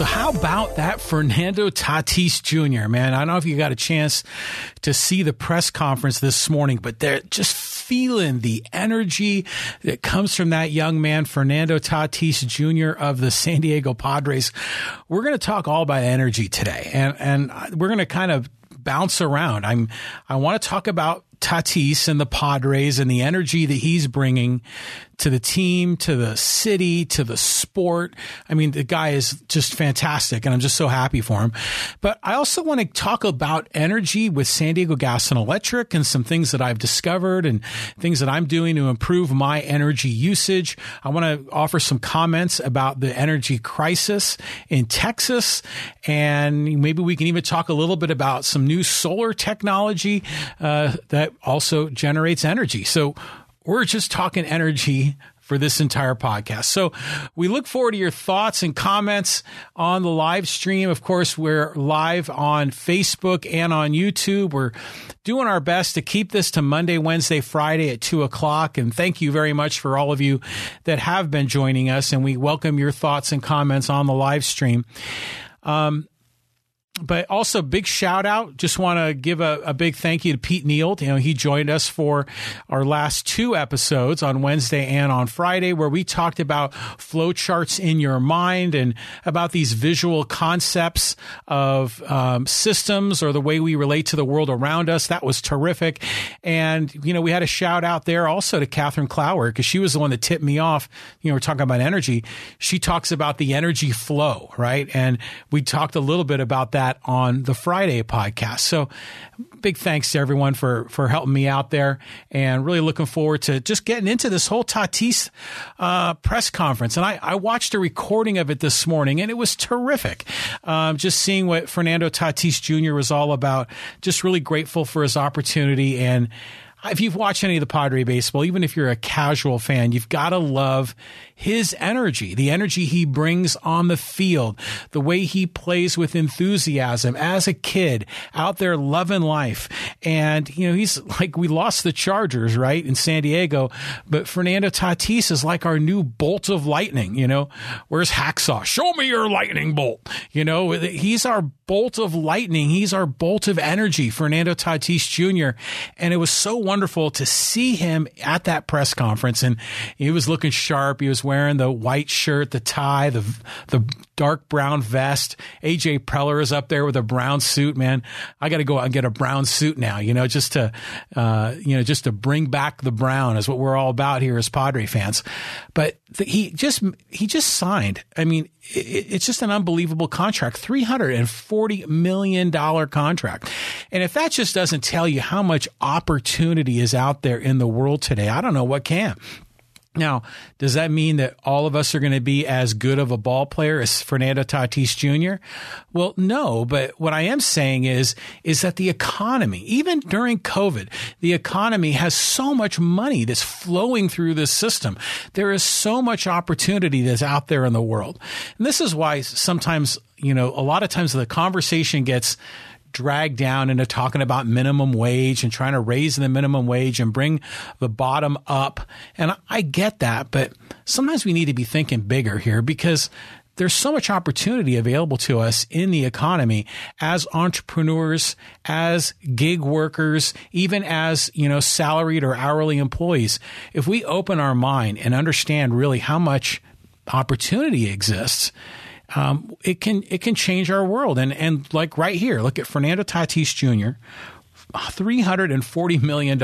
So how about that Fernando Tatis Jr., man? I don't know if you got a chance to see the press conference this morning, but they're just feeling the energy that comes from that young man, Fernando Tatis Jr. of the San Diego Padres. We're going to talk all about energy today, and we're going to kind of bounce around. I want to talk about Tatis and the Padres and the energy that he's bringing to the team, to the city, to the sport. I mean, the guy is just fantastic, and I'm just so happy for him. But I also want to talk about energy with San Diego Gas and Electric and some things that I've discovered and things that I'm doing to improve my energy usage. I want to offer some comments about the energy crisis in Texas, and maybe we can even talk a little bit about some new solar technology that also generates energy. So we're just talking energy for this entire podcast. So we look forward to your thoughts and comments on the live stream. Of course, we're live on Facebook and on YouTube. We're doing our best to keep this to Monday, Wednesday, Friday at 2:00. And thank you very much for all of you that have been joining us. And we welcome your thoughts and comments on the live stream. But also big shout out. Just want to give a big thank you to Pete Neal. You know, he joined us for our last two episodes on Wednesday and on Friday, where we talked about flowcharts in your mind and about these visual concepts of systems or the way we relate to the world around us. That was terrific. And, you know, we had a shout out there also to Catherine Clower, because she was the one that tipped me off. You know, we're talking about energy. She talks about the energy flow, right? And we talked a little bit about that on the Friday podcast. So big thanks to everyone for helping me out there, and really looking forward to just getting into this whole Tatis press conference. And I watched a recording of it this morning, and it was terrific. Just seeing what Fernando Tatis Jr. was all about, just really grateful for his opportunity. And if you've watched any of the Padre baseball, even if you're a casual fan, you've got to love his energy, the energy he brings on the field, the way he plays with enthusiasm as a kid out there loving life. And, you know, he's like, we lost the Chargers, right, in San Diego, but Fernando Tatis is like our new bolt of lightning, you know. Where's Hacksaw? Show me your lightning bolt. You know, he's our bolt of lightning. He's our bolt of energy, Fernando Tatis Jr. And it was so wonderful to see him at that press conference, and he was looking sharp. He was wearing the white shirt, the tie, the dark brown vest. AJ Preller is up there with a brown suit. Man, I got to go out and get a brown suit now. You know, just to just to bring back the brown is what we're all about here as Padre fans. But he just signed. I mean, it's just an unbelievable contract, $340 million contract. And if that just doesn't tell you how much opportunity is out there in the world today, I don't know what can. Now, does that mean that all of us are going to be as good of a ball player as Fernando Tatis Jr.? Well, no, but what I am saying is that the economy, even during COVID, the economy has so much money that's flowing through this system. There is so much opportunity that's out there in the world. And this is why sometimes, you know, a lot of times the conversation gets dragged down into talking about minimum wage and trying to raise the minimum wage and bring the bottom up. And I get that, but sometimes we need to be thinking bigger here, because there's so much opportunity available to us in the economy as entrepreneurs, as gig workers, even as, you know, salaried or hourly employees. If we open our mind and understand really how much opportunity exists, it can change our world. And like right here, look at Fernando Tatis Jr., $340 million.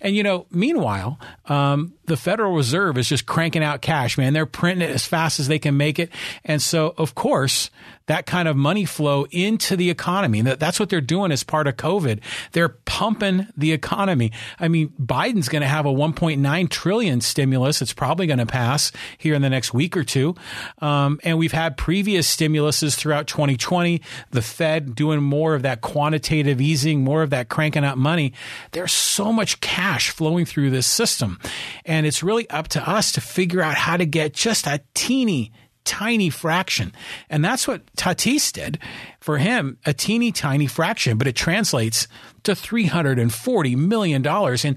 And, you know, meanwhile, the Federal Reserve is just cranking out cash, man. They're printing it as fast as they can make it. And so, of course, that kind of money flow into the economy. That's what they're doing as part of COVID. They're pumping the economy. I mean, Biden's going to have a $1.9 trillion stimulus. It's probably going to pass here in the next week or two. And we've had previous stimuluses throughout 2020, the Fed doing more of that quantitative easing, more of that cranking out money. There's so much cash flowing through this system. And it's really up to us to figure out how to get just a teeny tiny fraction. And that's what Tatis did. For him, a teeny tiny fraction, but it translates to $340 million. And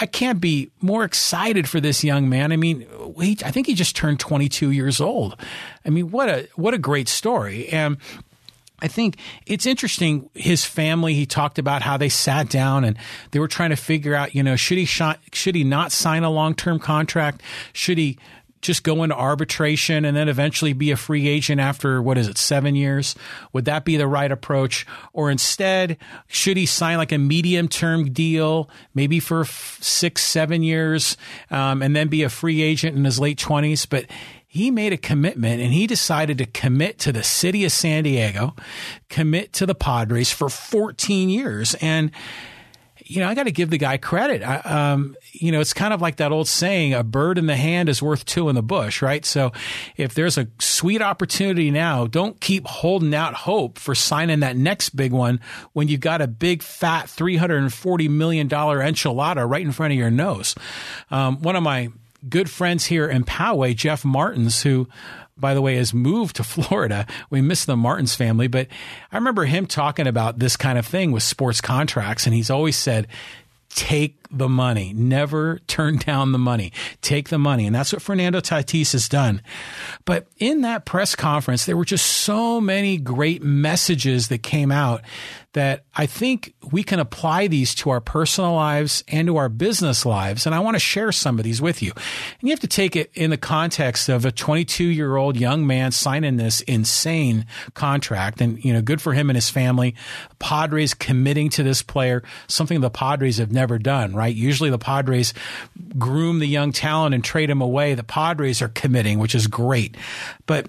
I can't be more excited for this young man. I mean, I think he just turned 22 years old. I mean, what a great story. And I think it's interesting, his family, he talked about how they sat down and they were trying to figure out, you know, should he not sign a long-term contract? Should he just go into arbitration and then eventually be a free agent after, 7 years? Would that be the right approach? Or instead, should he sign like a medium-term deal, maybe for 6-7 years, and then be a free agent in his late 20s? But he made a commitment, and he decided to commit to the city of San Diego, commit to the Padres for 14 years. And, you know, I got to give the guy credit. You know, it's kind of like that old saying, a bird in the hand is worth two in the bush, right? So if there's a sweet opportunity now, don't keep holding out hope for signing that next big one when you've got a big, fat $340 million enchilada right in front of your nose. One of my good friends here in Poway, Jeff Martins, who, by the way, has moved to Florida. We miss the Martins family, but I remember him talking about this kind of thing with sports contracts, and he's always said, take the money. Never turn down the money. Take the money. And that's what Fernando Tatis has done. But in that press conference, there were just so many great messages that came out that I think we can apply these to our personal lives and to our business lives. And I want to share some of these with you. And you have to take it in the context of a 22-year-old young man signing this insane contract. And, you know, good for him and his family. Padres committing to this player, something the Padres have never done, right? Usually the Padres groom the young talent and trade him away. The Padres are committing, which is great. But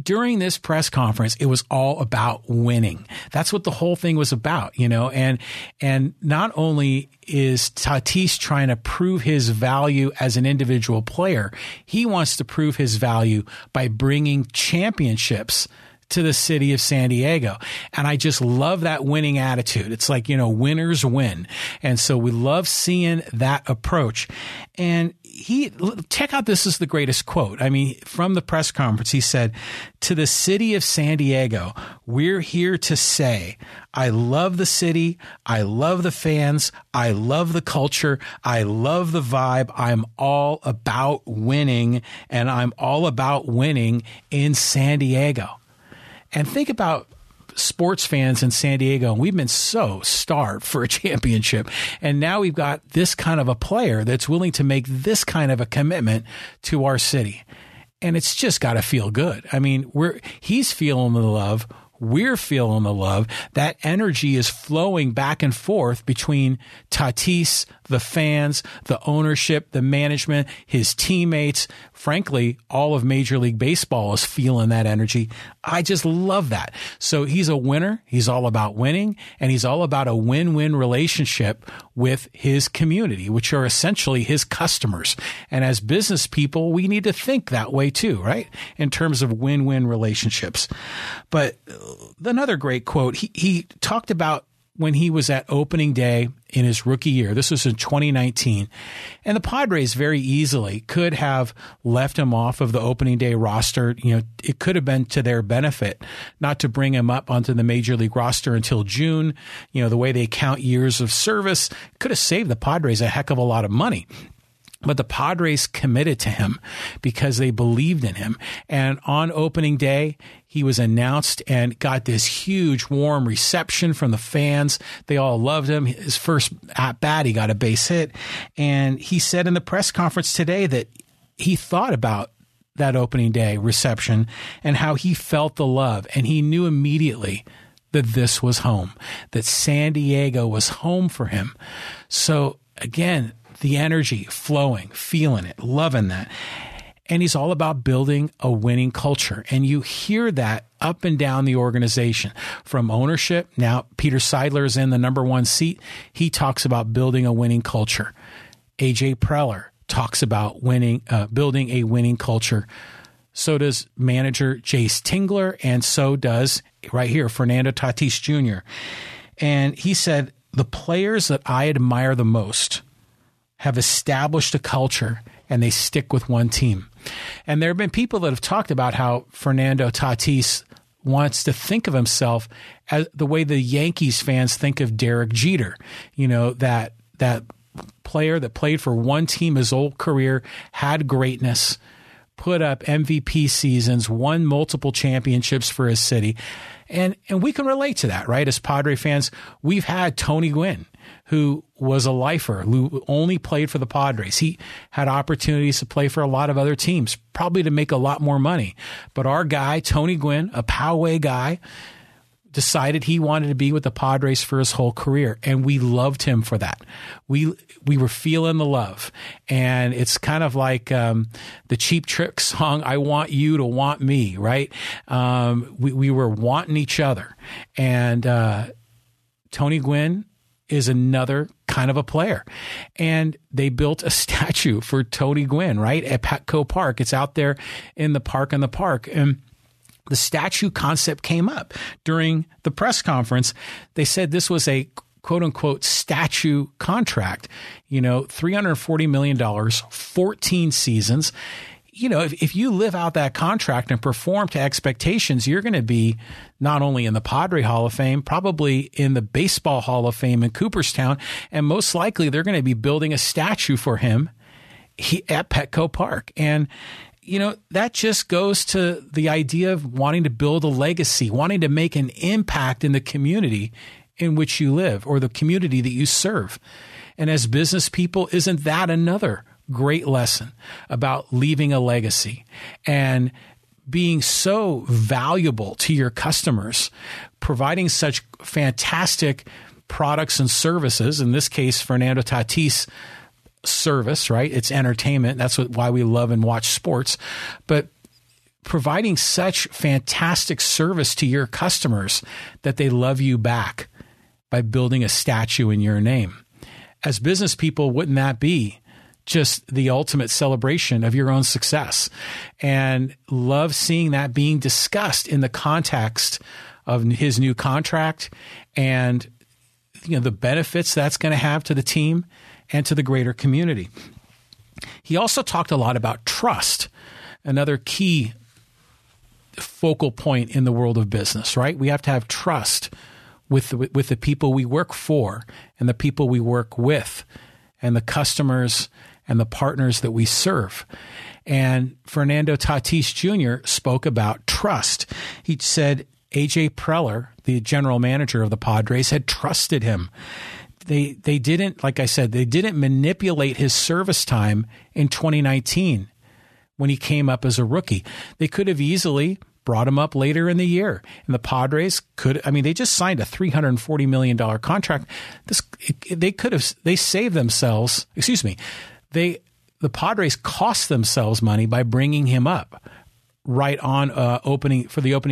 during this press conference, it was all about winning. That's what the whole thing was about, you know, and not only is Tatis trying to prove his value as an individual player, he wants to prove his value by bringing championships to the city of San Diego. And I just love that winning attitude. It's like, you know, winners win. And so we love seeing that approach. And check out, this is the greatest quote. I mean, from the press conference, he said, "To the city of San Diego, we're here to say, I love the city. I love the fans. I love the culture. I love the vibe. I'm all about winning, and I'm all about winning in San Diego." And think about sports fans in San Diego, and we've been so starved for a championship. And now we've got this kind of a player that's willing to make this kind of a commitment to our city. And it's just got to feel good. I mean, he's feeling the love. We're feeling the love. That energy is flowing back and forth between Tatis, the fans, the ownership, the management, his teammates. Frankly, all of Major League Baseball is feeling that energy. I just love that. So he's a winner. He's all about winning, and he's all about a win-win relationship with his community, which are essentially his customers. And as business people, we need to think that way too, right? In terms of win-win relationships. But another great quote, he talked about when he was at opening day in his rookie year. This was in 2019. And the Padres very easily could have left him off of the opening day roster. You know, it could have been to their benefit not to bring him up onto the major league roster until June. You know, the way they count years of service could have saved the Padres a heck of a lot of money. But the Padres committed to him because they believed in him. And on opening day, he was announced and got this huge warm reception from the fans. They all loved him. His first at bat, he got a base hit. And he said in the press conference today that he thought about that opening day reception and how he felt the love. And he knew immediately that this was home, that San Diego was home for him. So again, the energy flowing, feeling it, loving that. And he's all about building a winning culture. And you hear that up and down the organization from ownership. Now, Peter Seidler is in the number one seat. He talks about building a winning culture. AJ Preller talks about building a winning culture. So does manager Jace Tingler. And so does, right here, Fernando Tatis Jr. And he said, "The players that I admire the most have established a culture and they stick with one team. And there have been people that have talked about how Fernando Tatis wants to think of himself as the way the Yankees fans think of Derek Jeter, you know, that player that played for one team his whole career, had greatness, put up MVP seasons, won multiple championships for his city. And we can relate to that, right? As Padre fans, we've had Tony Gwynn, who was a lifer, who only played for the Padres. He had opportunities to play for a lot of other teams, probably to make a lot more money. But our guy, Tony Gwynn, a Poway guy, decided he wanted to be with the Padres for his whole career, and we loved him for that. We were feeling the love, and it's kind of like the Cheap Trick song, "I Want You to Want Me," right? We were wanting each other, and Tony Gwynn is another kind of a player. And they built a statue for Tony Gwynn, right, at Petco Park. It's out there in the park. And the statue concept came up during the press conference. They said this was a quote unquote statue contract, you know, $340 million, 14 seasons. You know, if you live out that contract and perform to expectations, you're going to be not only in the Padre Hall of Fame, probably in the Baseball Hall of Fame in Cooperstown, and most likely they're going to be building a statue for him at Petco Park. And, you know, that just goes to the idea of wanting to build a legacy, wanting to make an impact in the community in which you live or the community that you serve. And as business people, isn't that another great lesson about leaving a legacy and being so valuable to your customers, providing such fantastic products and services? In this case, Fernando Tatis service, right? It's entertainment. That's why we love and watch sports. But providing such fantastic service to your customers that they love you back by building a statue in your name. As business people, wouldn't that be just the ultimate celebration of your own success? And love seeing that being discussed in the context of his new contract and, you know, the benefits that's going to have to the team and to the greater community. He also talked a lot about trust, another key focal point in the world of business, right? We have to have trust with the people we work for and the people we work with and the customers and the partners that we serve. And Fernando Tatis Jr. spoke about trust. He said AJ Preller, the general manager of the Padres, had trusted him. They didn't, like I said, they didn't manipulate his service time in 2019 when he came up as a rookie. They could have easily brought him up later in the year. And the Padres they just signed a $340 million contract. The Padres cost themselves money by bringing him up right on the opening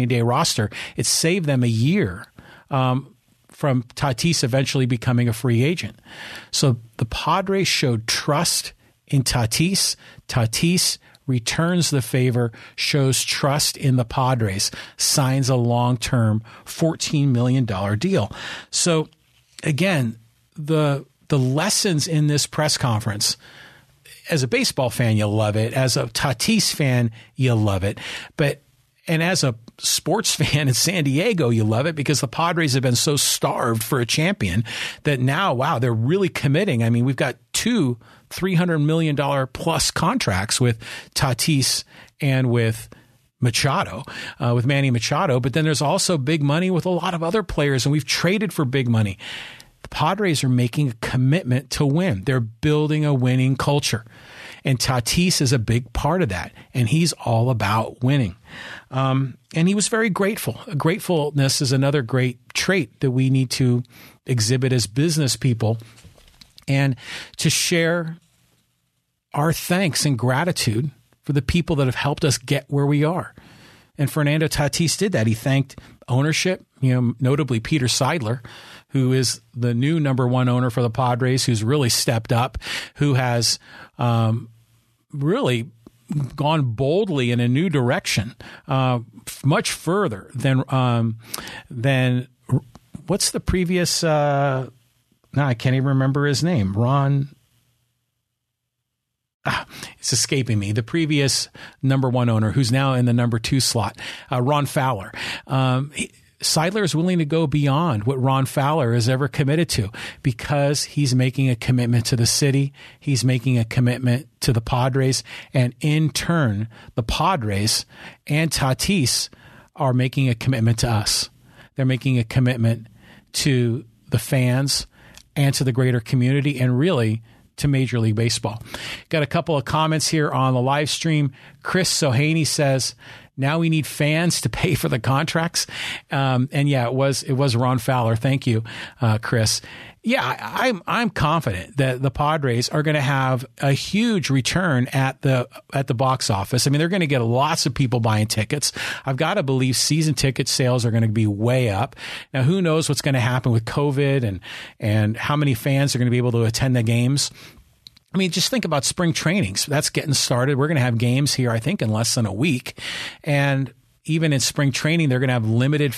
day roster. It saved them a year from Tatis eventually becoming a free agent. So the Padres showed trust in Tatis. Tatis returns the favor, shows trust in the Padres, signs a long-term $14 million deal. So again, the lessons in this press conference, as a baseball fan, you love it. As a Tatis fan, you love it. And as a sports fan in San Diego, you love it because the Padres have been so starved for a champion that now, wow, they're really committing. I mean, we've got two $300 million plus contracts with Tatis and with Machado, with Manny Machado. But then there's also big money with a lot of other players, and we've traded for big money. The Padres are making a commitment to win. They're building a winning culture. And Tatis is a big part of that. And he's all about winning. And he was very grateful. Gratefulness is another great trait that we need to exhibit as business people, and to share our thanks and gratitude for the people that have helped us get where we are. And Fernando Tatis did that. He thanked ownership, notably Peter Seidler, who is the new number one owner for the Padres, who's really stepped up, who has really gone boldly in a new direction, much further than what's the previous I can't even remember his name. Ron it's escaping me, the previous number one owner who's now in the number two slot, Ron Fowler. Seidler is willing to go beyond what Ron Fowler has ever committed to because he's making a commitment to the city. He's making a commitment to the Padres. And in turn, the Padres and Tatis are making a commitment to us. They're making a commitment to the fans and to the greater community and really to Major League Baseball. Got a couple of comments here on the live stream. Chris Sohaney says, now we need fans to pay for the contracts. And yeah, it was Ron Fowler. Thank you, Chris. Yeah, I'm confident that the Padres are going to have a huge return at the box office. I mean, they're going to get lots of people buying tickets. I've got to believe season ticket sales are going to be way up. Now, who knows what's going to happen with COVID and how many fans are going to be able to attend the games. I mean, just think about spring training. So that's getting started. We're going to have games here, I think, in less than a week. And even in spring training, they're going to have limited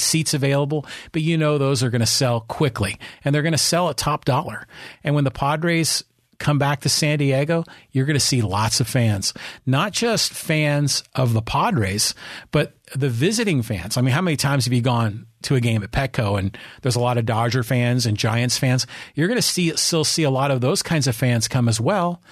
seats available, but you know those are going to sell quickly, and they're going to sell at top dollar. And when the Padres come back to San Diego, you're going to see lots of fans, not just fans of the Padres, but the visiting fans. I mean, how many times have you gone to a game at Petco and there's a lot of Dodger fans and Giants fans? You're going to still see a lot of those kinds of fans come as well,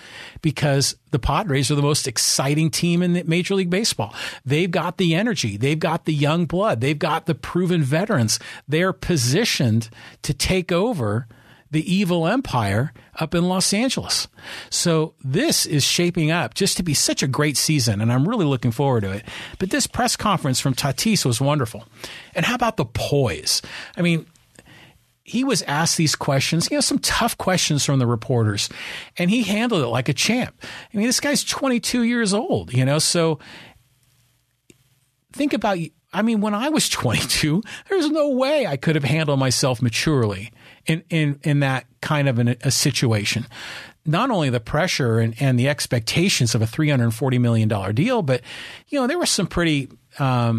because the Padres are the most exciting team in Major League Baseball. They've got the energy. They've got the young blood. They've got the proven veterans. They're positioned to take over the evil empire up in Los Angeles. So this is shaping up just to be such a great season, and I'm really looking forward to it. But this press conference from Tatis was wonderful. And how about the poise? I mean, he was asked these questions, some tough questions from the reporters, and he handled it like a champ. I mean, this guy's 22 years old, so think about, when I was 22, there's no way I could have handled myself maturely in that kind of a situation. Not only the pressure and the expectations of a $340 million deal, but, there were some pretty, there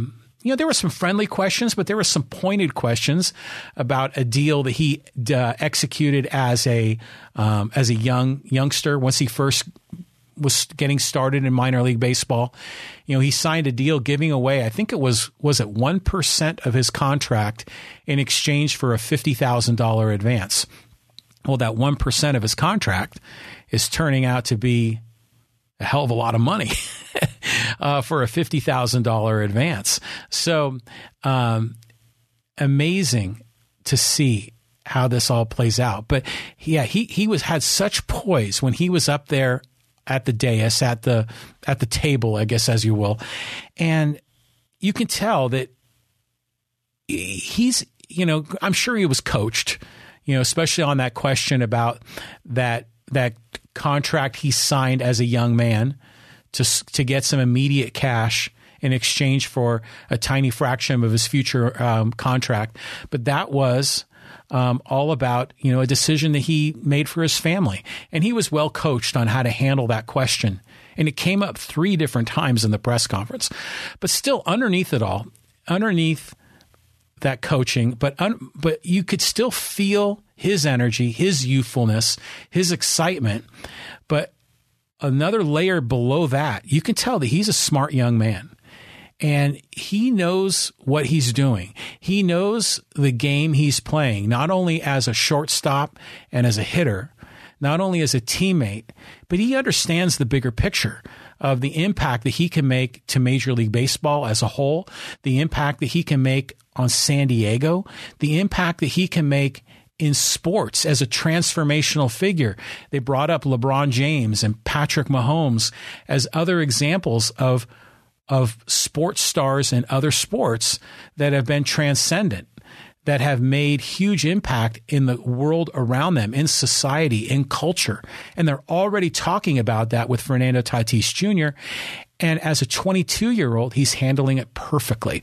were some friendly questions, but there were some pointed questions about a deal that he executed as a youngster once he first was getting started in minor league baseball. He signed a deal giving away, I think it was it 1% of his contract in exchange for a $50,000 advance. Well, that 1% of his contract is turning out to be a hell of a lot of money for a $50,000 advance. So amazing to see how this all plays out. But yeah, he had such poise when he was up there at the dais, at the table, I guess, as you will. And you can tell that he's, I'm sure he was coached, especially on that question about that contract he signed as a young man to get some immediate cash in exchange for a tiny fraction of his future contract. But that was all about, a decision that he made for his family. And he was well coached on how to handle that question. And it came up three different times in the press conference. But still, underneath it all, underneath that coaching, but you could still feel his energy, his youthfulness, his excitement. But another layer below that, you can tell that he's a smart young man. And he knows what he's doing. He knows the game he's playing, not only as a shortstop and as a hitter, not only as a teammate, but he understands the bigger picture of the impact that he can make to Major League Baseball as a whole, the impact that he can make on San Diego, the impact that he can make in sports as a transformational figure. They brought up LeBron James and Patrick Mahomes as other examples of sports stars and other sports that have been transcendent, that have made huge impact in the world around them, in society, in culture. And they're already talking about that with Fernando Tatis Jr. And as a 22-year-old, he's handling it perfectly.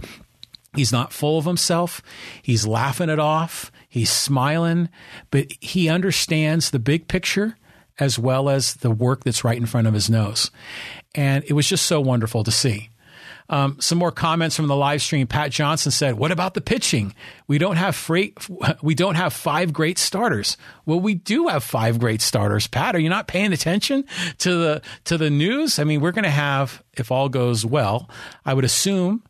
He's not full of himself. He's laughing it off. He's smiling. But he understands the big picture as well as the work that's right in front of his nose. And it was just so wonderful to see. Some more comments from the live stream. Pat Johnson said, "What about the pitching? We don't have five great starters." Well, we do have five great starters. Pat, are you not paying attention to the news? I mean, we're going to have, if all goes well, I would assume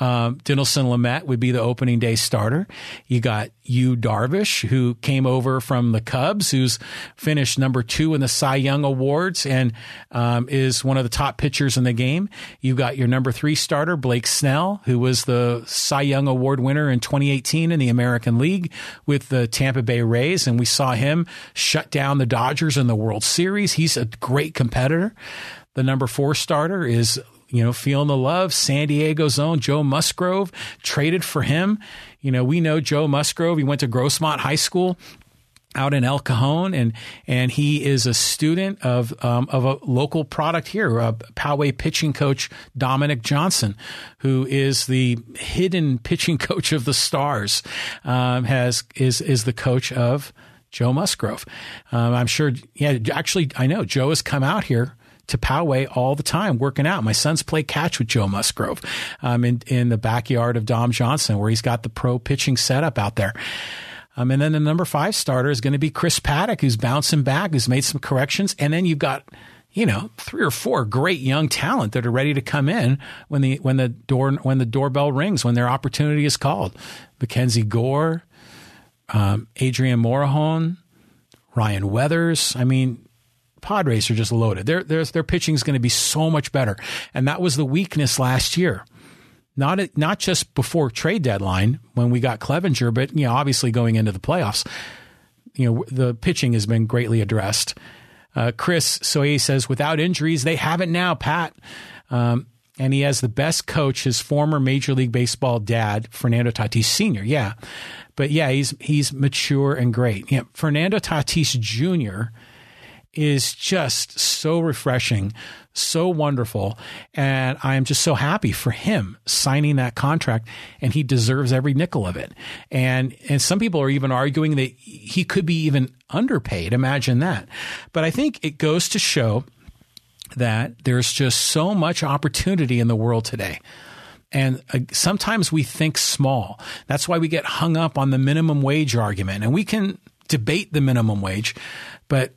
Dinelson Lamet would be the opening day starter. You got Yu Darvish, who came over from the Cubs, who's finished number 2 in the Cy Young Awards and is one of the top pitchers in the game. You got your number 3 starter, Blake Snell, who was the Cy Young Award winner in 2018 in the American League with the Tampa Bay Rays. And we saw him shut down the Dodgers in the World Series. He's a great competitor. The number 4 starter is, you know, feeling the love, San Diego's own Joe Musgrove, traded for him. You know, we know Joe Musgrove. He went to Grossmont High School out in El Cajon, and he is a student of a local product here, Poway pitching coach Dominic Johnson, who is the hidden pitching coach of the Stars, is the coach of Joe Musgrove. I'm sure. Yeah, actually, I know Joe has come out here to Poway all the time, working out. My sons play catch with Joe Musgrove in the backyard of Dom Johnson, where he's got the pro pitching setup out there. And then the number 5 starter is going to be Chris Paddack, who's bouncing back, who's made some corrections. And then you've got, you know, 3 or 4 great young talent that are ready to come in when the doorbell rings, when their opportunity is called. Mackenzie Gore, Adrián Morejón, Ryan Weathers. I mean, Padres are just loaded. Their pitching is going to be so much better. And that was the weakness last year. Not just before trade deadline when we got Clevinger, but, you know, obviously going into the playoffs, you know, the pitching has been greatly addressed. Chris Soye says, without injuries, they haven't now, Pat. And he has the best coach, his former Major League Baseball dad, Fernando Tatis Sr. Yeah. But yeah, he's mature and great. Yeah. Fernando Tatis Jr. is just so refreshing, so wonderful, and I am just so happy for him signing that contract, and he deserves every nickel of it. And some people are even arguing that he could be even underpaid. Imagine that. But I think it goes to show that there's just so much opportunity in the world today. And sometimes we think small. That's why we get hung up on the minimum wage argument, and we can debate the minimum wage, but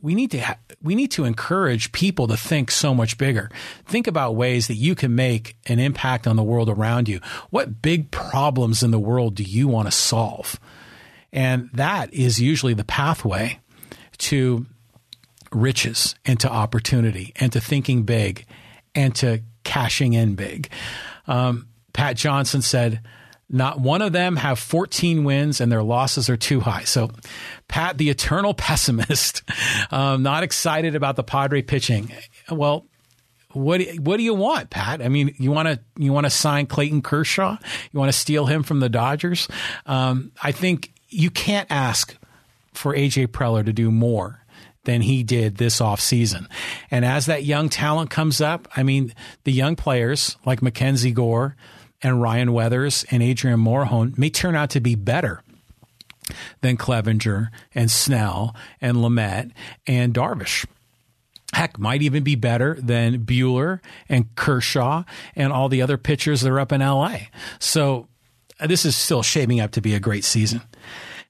we need to encourage people to think so much bigger. Think about ways that you can make an impact on the world around you. What big problems in the world do you want to solve? And that is usually the pathway to riches and to opportunity and to thinking big and to cashing in big. Pat Johnson said, not one of them have 14 wins and their losses are too high. So Pat, the eternal pessimist, not excited about the Padre pitching. Well, what do you want, Pat? I mean, you want to sign Clayton Kershaw? You want to steal him from the Dodgers? I think you can't ask for AJ Preller to do more than he did this offseason. And as that young talent comes up, I mean, the young players like Mackenzie Gore and Ryan Weathers and Adrián Morejón may turn out to be better than Clevinger and Snell and Lamet and Darvish. Heck, might even be better than Buehler and Kershaw and all the other pitchers that are up in L.A. So this is still shaping up to be a great season.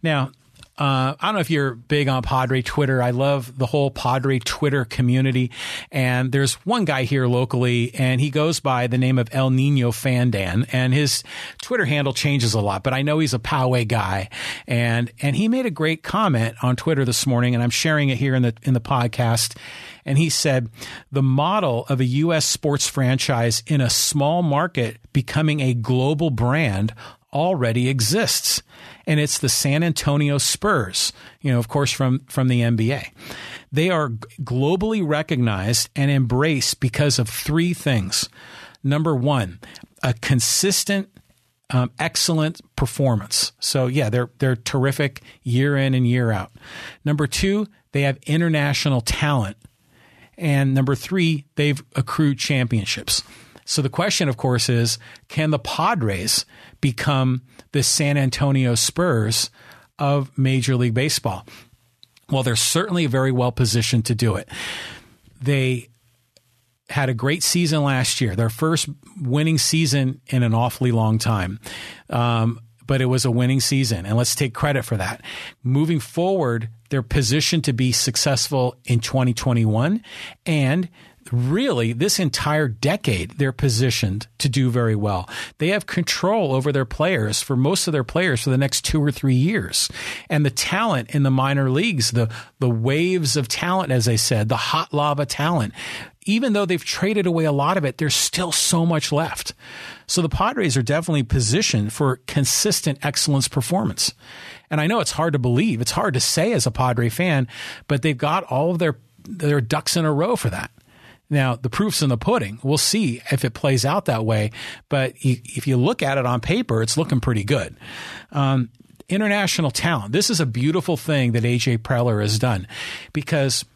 Now, I don't know if you're big on Padre Twitter. I love the whole Padre Twitter community. And there's one guy here locally, and he goes by the name of El Nino Fandan. And his Twitter handle changes a lot, but I know he's a Poway guy. And he made a great comment on Twitter this morning, and I'm sharing it here in the podcast. And he said, the model of a U.S. sports franchise in a small market becoming a global brand already exists. And it's the San Antonio Spurs, you know, of course, from the NBA. They are globally recognized and embraced because of 3 things. Number 1, a consistent, excellent performance. So yeah, they're terrific year in and year out. Number 2, they have international talent. And number 3, they've accrued championships. So the question, of course, is, can the Padres become the San Antonio Spurs of Major League Baseball? Well, they're certainly very well positioned to do it. They had a great season last year, their first winning season in an awfully long time. But it was a winning season, and let's take credit for that. Moving forward, they're positioned to be successful in 2021, and really this entire decade, they're positioned to do very well. They have control over their players, for most of their players, for the next 2 or 3 years. And the talent in the minor leagues, the waves of talent, as they said, the hot lava talent, even though they've traded away a lot of it, there's still so much left. So the Padres are definitely positioned for consistent excellence performance. And I know it's hard to believe, it's hard to say as a Padre fan, but they've got all of their ducks in a row for that. Now, the proof's in the pudding. We'll see if it plays out that way. But if you look at it on paper, it's looking pretty good. International talent. This is a beautiful thing that AJ Preller has done, because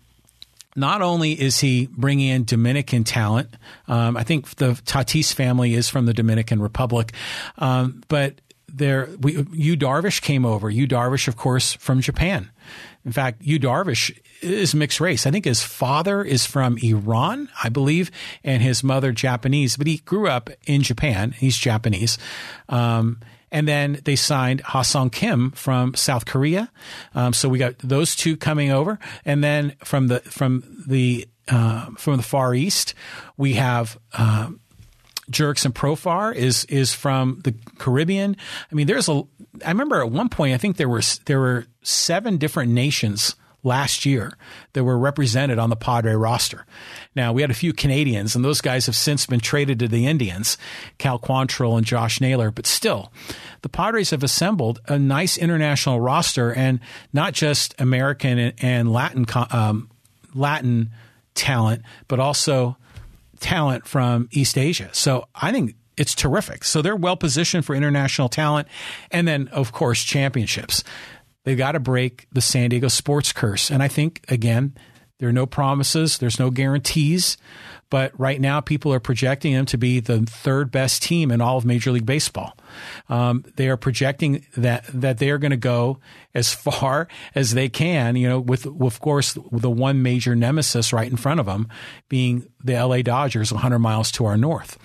not only is he bringing in Dominican talent, I think the Tatis family is from the Dominican Republic, but Yu Darvish came over. Yu Darvish, of course, from Japan. In fact, Yu Darvish is mixed race. I think his father is from Iran, I believe, and his mother Japanese, but he grew up in Japan. He's Japanese. And then they signed Ha Sung Kim from South Korea. So we got those two coming over. And then from the Far East, we have, Jerks and Profar is from the Caribbean. I mean, I remember at one point, I think there were 7 different nations last year that were represented on the Padre roster. Now, we had a few Canadians, and those guys have since been traded to the Indians, Cal Quantrill and Josh Naylor. But still, the Padres have assembled a nice international roster, and not just American and Latin talent, but also talent from East Asia. So I think it's terrific. So they're well positioned for international talent. And then, of course, championships. They've got to break the San Diego sports curse. And I think, again, there are no promises. There's no guarantees. But right now, people are projecting them to be the 3rd best team in all of Major League Baseball. They are projecting that they are going to go as far as they can, with, of course, the one major nemesis right in front of them being the LA Dodgers, 100 miles to our north.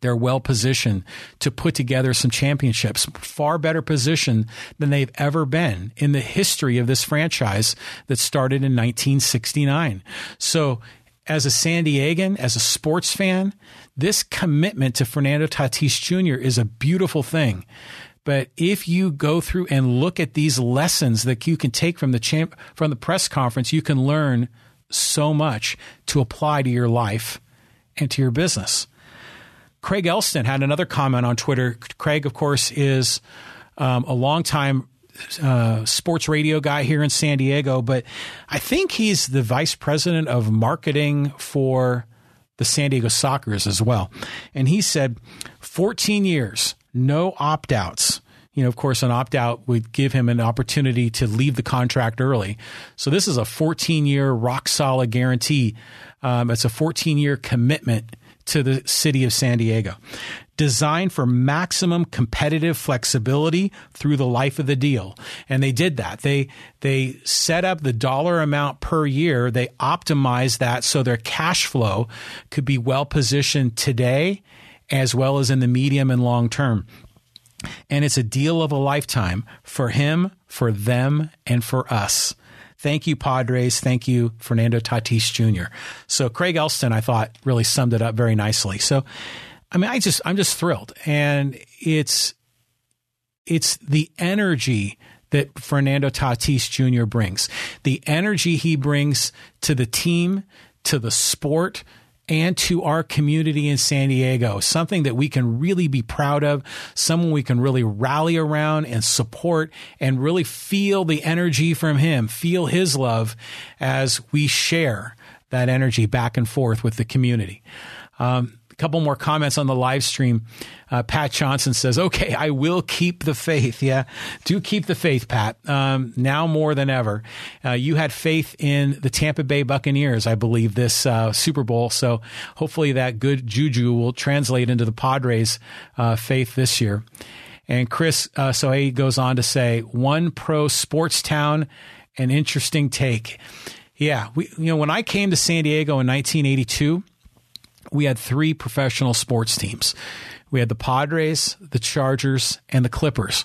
They're well positioned to put together some championships, far better positioned than they've ever been in the history of this franchise that started in 1969. So as a San Diegan, as a sports fan, this commitment to Fernando Tatis Jr. is a beautiful thing. But if you go through and look at these lessons that you can take from the press conference, you can learn so much to apply to your life and to your business. Craig Elston had another comment on Twitter. Craig, of course, is a longtime sports radio guy here in San Diego, but I think he's the vice president of marketing for the San Diego Sockers as well. And he said, 14 years, no opt-outs. Of course, an opt-out would give him an opportunity to leave the contract early. So this is a 14-year rock-solid guarantee. It's a 14-year commitment to the city of San Diego, designed for maximum competitive flexibility through the life of the deal. And they did that. They set up the dollar amount per year. They optimized that so their cash flow could be well positioned today, as well as in the medium and long term. And it's a deal of a lifetime for him, for them, and for us. Thank you, Padres. Thank you, Fernando Tatis Jr. So Craig Elston, I thought, really summed it up very nicely. So, I mean, I'm just thrilled. And it's the energy that Fernando Tatis Jr. brings, the energy he brings to the team, to the sport, and to our community in San Diego, something that we can really be proud of, someone we can really rally around and support, and really feel the energy from him, feel his love as we share that energy back and forth with the community. A couple more comments on the live stream. Pat Johnson says, okay, I will keep the faith. Yeah, do keep the faith, Pat. Now more than ever. You had faith in the Tampa Bay Buccaneers, I believe, this Super Bowl. So hopefully that good juju will translate into the Padres' faith this year. And Chris Soe goes on to say, one pro sports town, an interesting take. Yeah, when I came to San Diego in 1982, we had three professional sports teams. We had the Padres, the Chargers, and the Clippers.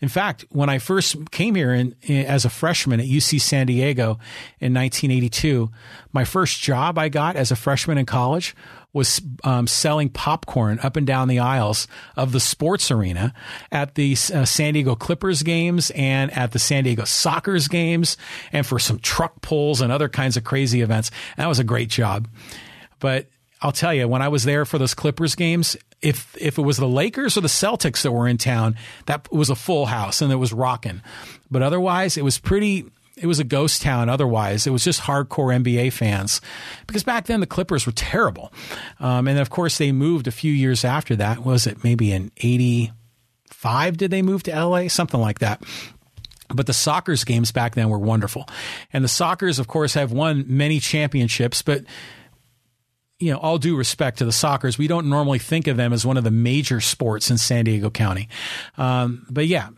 In fact, when I first came here as a freshman at UC San Diego in 1982, my first job I got as a freshman in college was selling popcorn up and down the aisles of the sports arena at the San Diego Clippers games and at the San Diego Soccers games and for some truck pulls and other kinds of crazy events. And that was a great job. But I'll tell you, when I was there for those Clippers games, if it was the Lakers or the Celtics that were in town, that was a full house and it was rocking. But otherwise, it was a ghost town otherwise. It was just hardcore NBA fans. Because back then, the Clippers were terrible. And of course, they moved a few years after that. Was it maybe in 85 did they move to L.A.? Something like that. But the Soccers games back then were wonderful. And the Soccers, of course, have won many championships. But you know, all due respect to the Soccers, we don't normally think of them as one of the major sports in San Diego County. But yeah,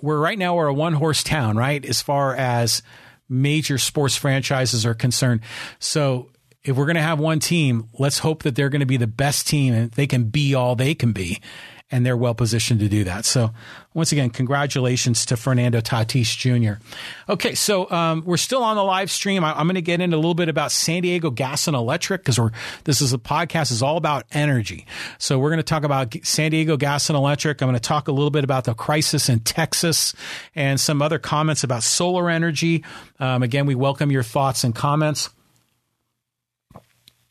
we're right now a one-horse town, right, as far as major sports franchises are concerned. So if we're going to have one team, let's hope that they're going to be the best team and they can be all they can be, and they're well positioned to do that. So once again, congratulations to Fernando Tatis Jr. Okay, so we're still on the live stream. I'm going to get into a little bit about San Diego Gas and Electric because this podcast is all about energy. So we're going to talk about San Diego Gas and Electric. I'm going to talk a little bit about the crisis in Texas and some other comments about solar energy. Again, we welcome your thoughts and comments.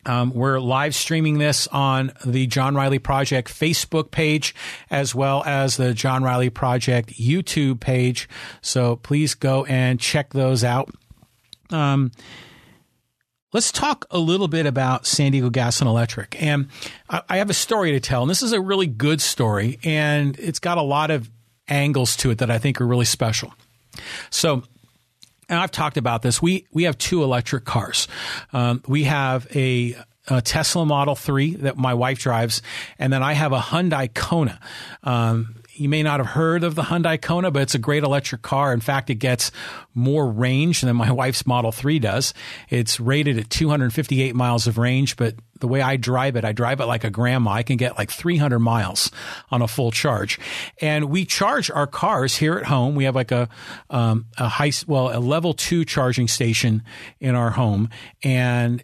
We're live streaming this on the John Riley Project Facebook page, as well as the John Riley Project YouTube page. So please go and check those out. Let's talk a little bit about San Diego Gas and Electric. And I have a story to tell, and this is a really good story, and it's got a lot of angles to it that I think are really special. So, and I've talked about this. We have two electric cars. We have a Tesla Model 3 that my wife drives, and then I have a Hyundai Kona. You may not have heard of the Hyundai Kona, but it's a great electric car. In fact, it gets more range than my wife's Model 3 does. It's rated at 258 miles of range, but the way I drive it like a grandma. I can get like 300 miles on a full charge. And we charge our cars here at home. We have like a level 2 charging station in our home. And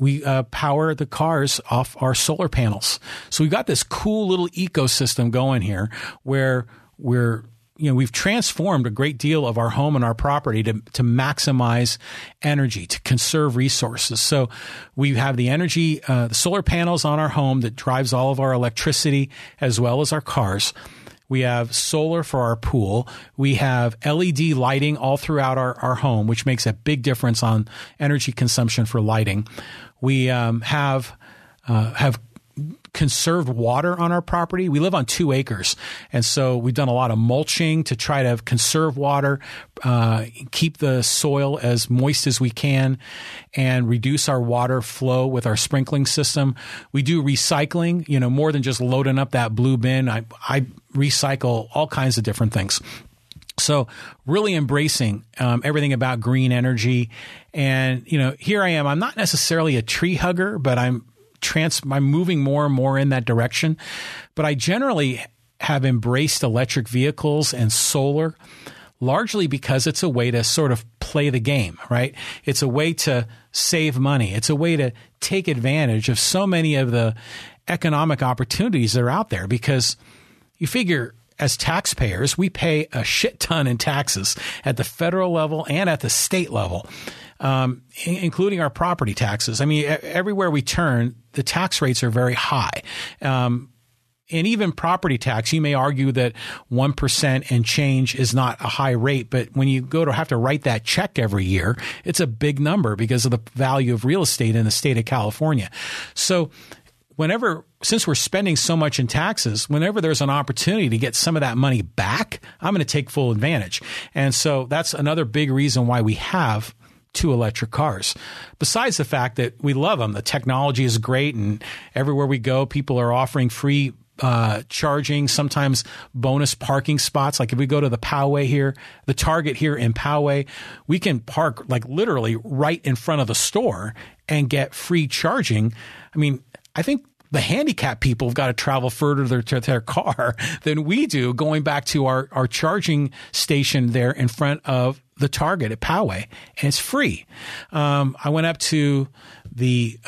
we power the cars off our solar panels. So we've got this cool little ecosystem going here where we've transformed a great deal of our home and our property to maximize energy, to conserve resources. So we have the energy, the solar panels on our home that drives all of our electricity as well as our cars. We have solar for our pool. We have LED lighting all throughout our home, which makes a big difference on energy consumption for lighting. We have conserved water on our property. We live on 2 acres. And so we've done a lot of mulching to try to conserve water, keep the soil as moist as we can, and reduce our water flow with our sprinkling system. We do recycling, more than just loading up that blue bin. I recycle all kinds of different things. So really embracing everything about green energy. And, here I am. I'm not necessarily a tree hugger, but I'm moving more and more in that direction. But I generally have embraced electric vehicles and solar largely because it's a way to sort of play the game, right? It's a way to save money. It's a way to take advantage of so many of the economic opportunities that are out there because you figure as taxpayers, we pay a shit ton in taxes at the federal level and at the state level. Including our property taxes. I mean, everywhere we turn, the tax rates are very high. And even property tax, you may argue that 1% and change is not a high rate, but when you go to have to write that check every year, it's a big number because of the value of real estate in the state of California. So since we're spending so much in taxes, whenever there's an opportunity to get some of that money back, I'm going to take full advantage. And so that's another big reason why we have two electric cars. Besides the fact that we love them, the technology is great, and everywhere we go, people are offering free charging, sometimes bonus parking spots. Like if we go to the Target here in Poway, we can park like literally right in front of the store and get free charging. I mean, I think the handicapped people have got to travel further to their car than we do, going back to our charging station there in front of the Target at Poway, and it's free. I went up to the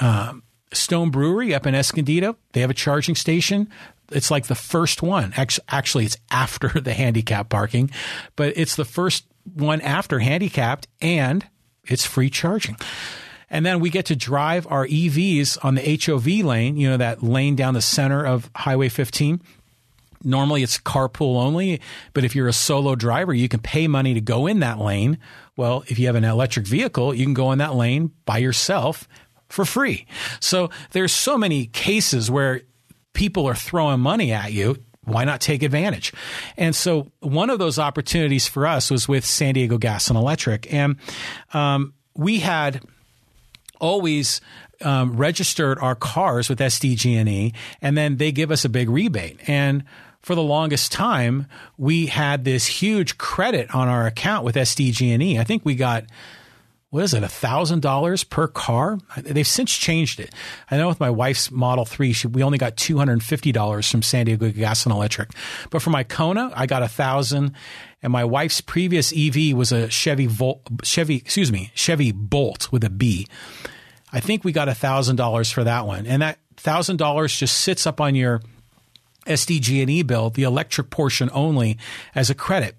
Stone Brewery up in Escondido. They have a charging station. It's like the first one. Actually, it's after the handicap parking, but it's the first one after handicapped, and it's free charging. And then we get to drive our EVs on the HOV lane, you know, that lane down the center of Highway 15. Normally it's carpool only, but if you're a solo driver, you can pay money to go in that lane. Well, if you have an electric vehicle, you can go in that lane by yourself for free. So there's so many cases where people are throwing money at you. Why not take advantage? And so one of those opportunities for us was with San Diego Gas and Electric. And we had always registered our cars with SDG&E, and then they give us a big rebate. And for the longest time, we had this huge credit on our account with SDG&E. I think we got, what is it, $1,000 per car? They've since changed it. I know with my wife's Model 3, we only got $250 from San Diego Gas and Electric. But for my Kona, I got $1,000, and my wife's previous EV was a Chevy Bolt with a B. I think we got $1,000 for that one. And that $1,000 just sits up on your SDG&E bill, the electric portion only, as a credit.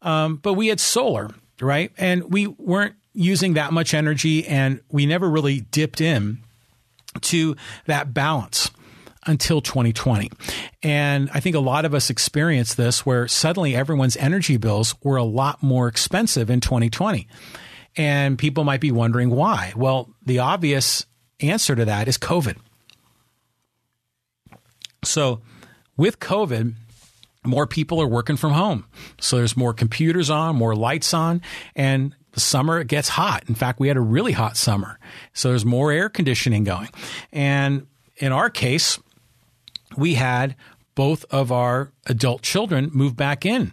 But we had solar, right? And we weren't using that much energy, and we never really dipped in to that balance until 2020. And I think a lot of us experienced this, where suddenly everyone's energy bills were a lot more expensive in 2020. And people might be wondering why. Well, the obvious answer to that is COVID. So with COVID, more people are working from home. So there's more computers on, more lights on, and the summer, it gets hot. In fact, we had a really hot summer. So there's more air conditioning going. And in our case, we had both of our adult children move back in.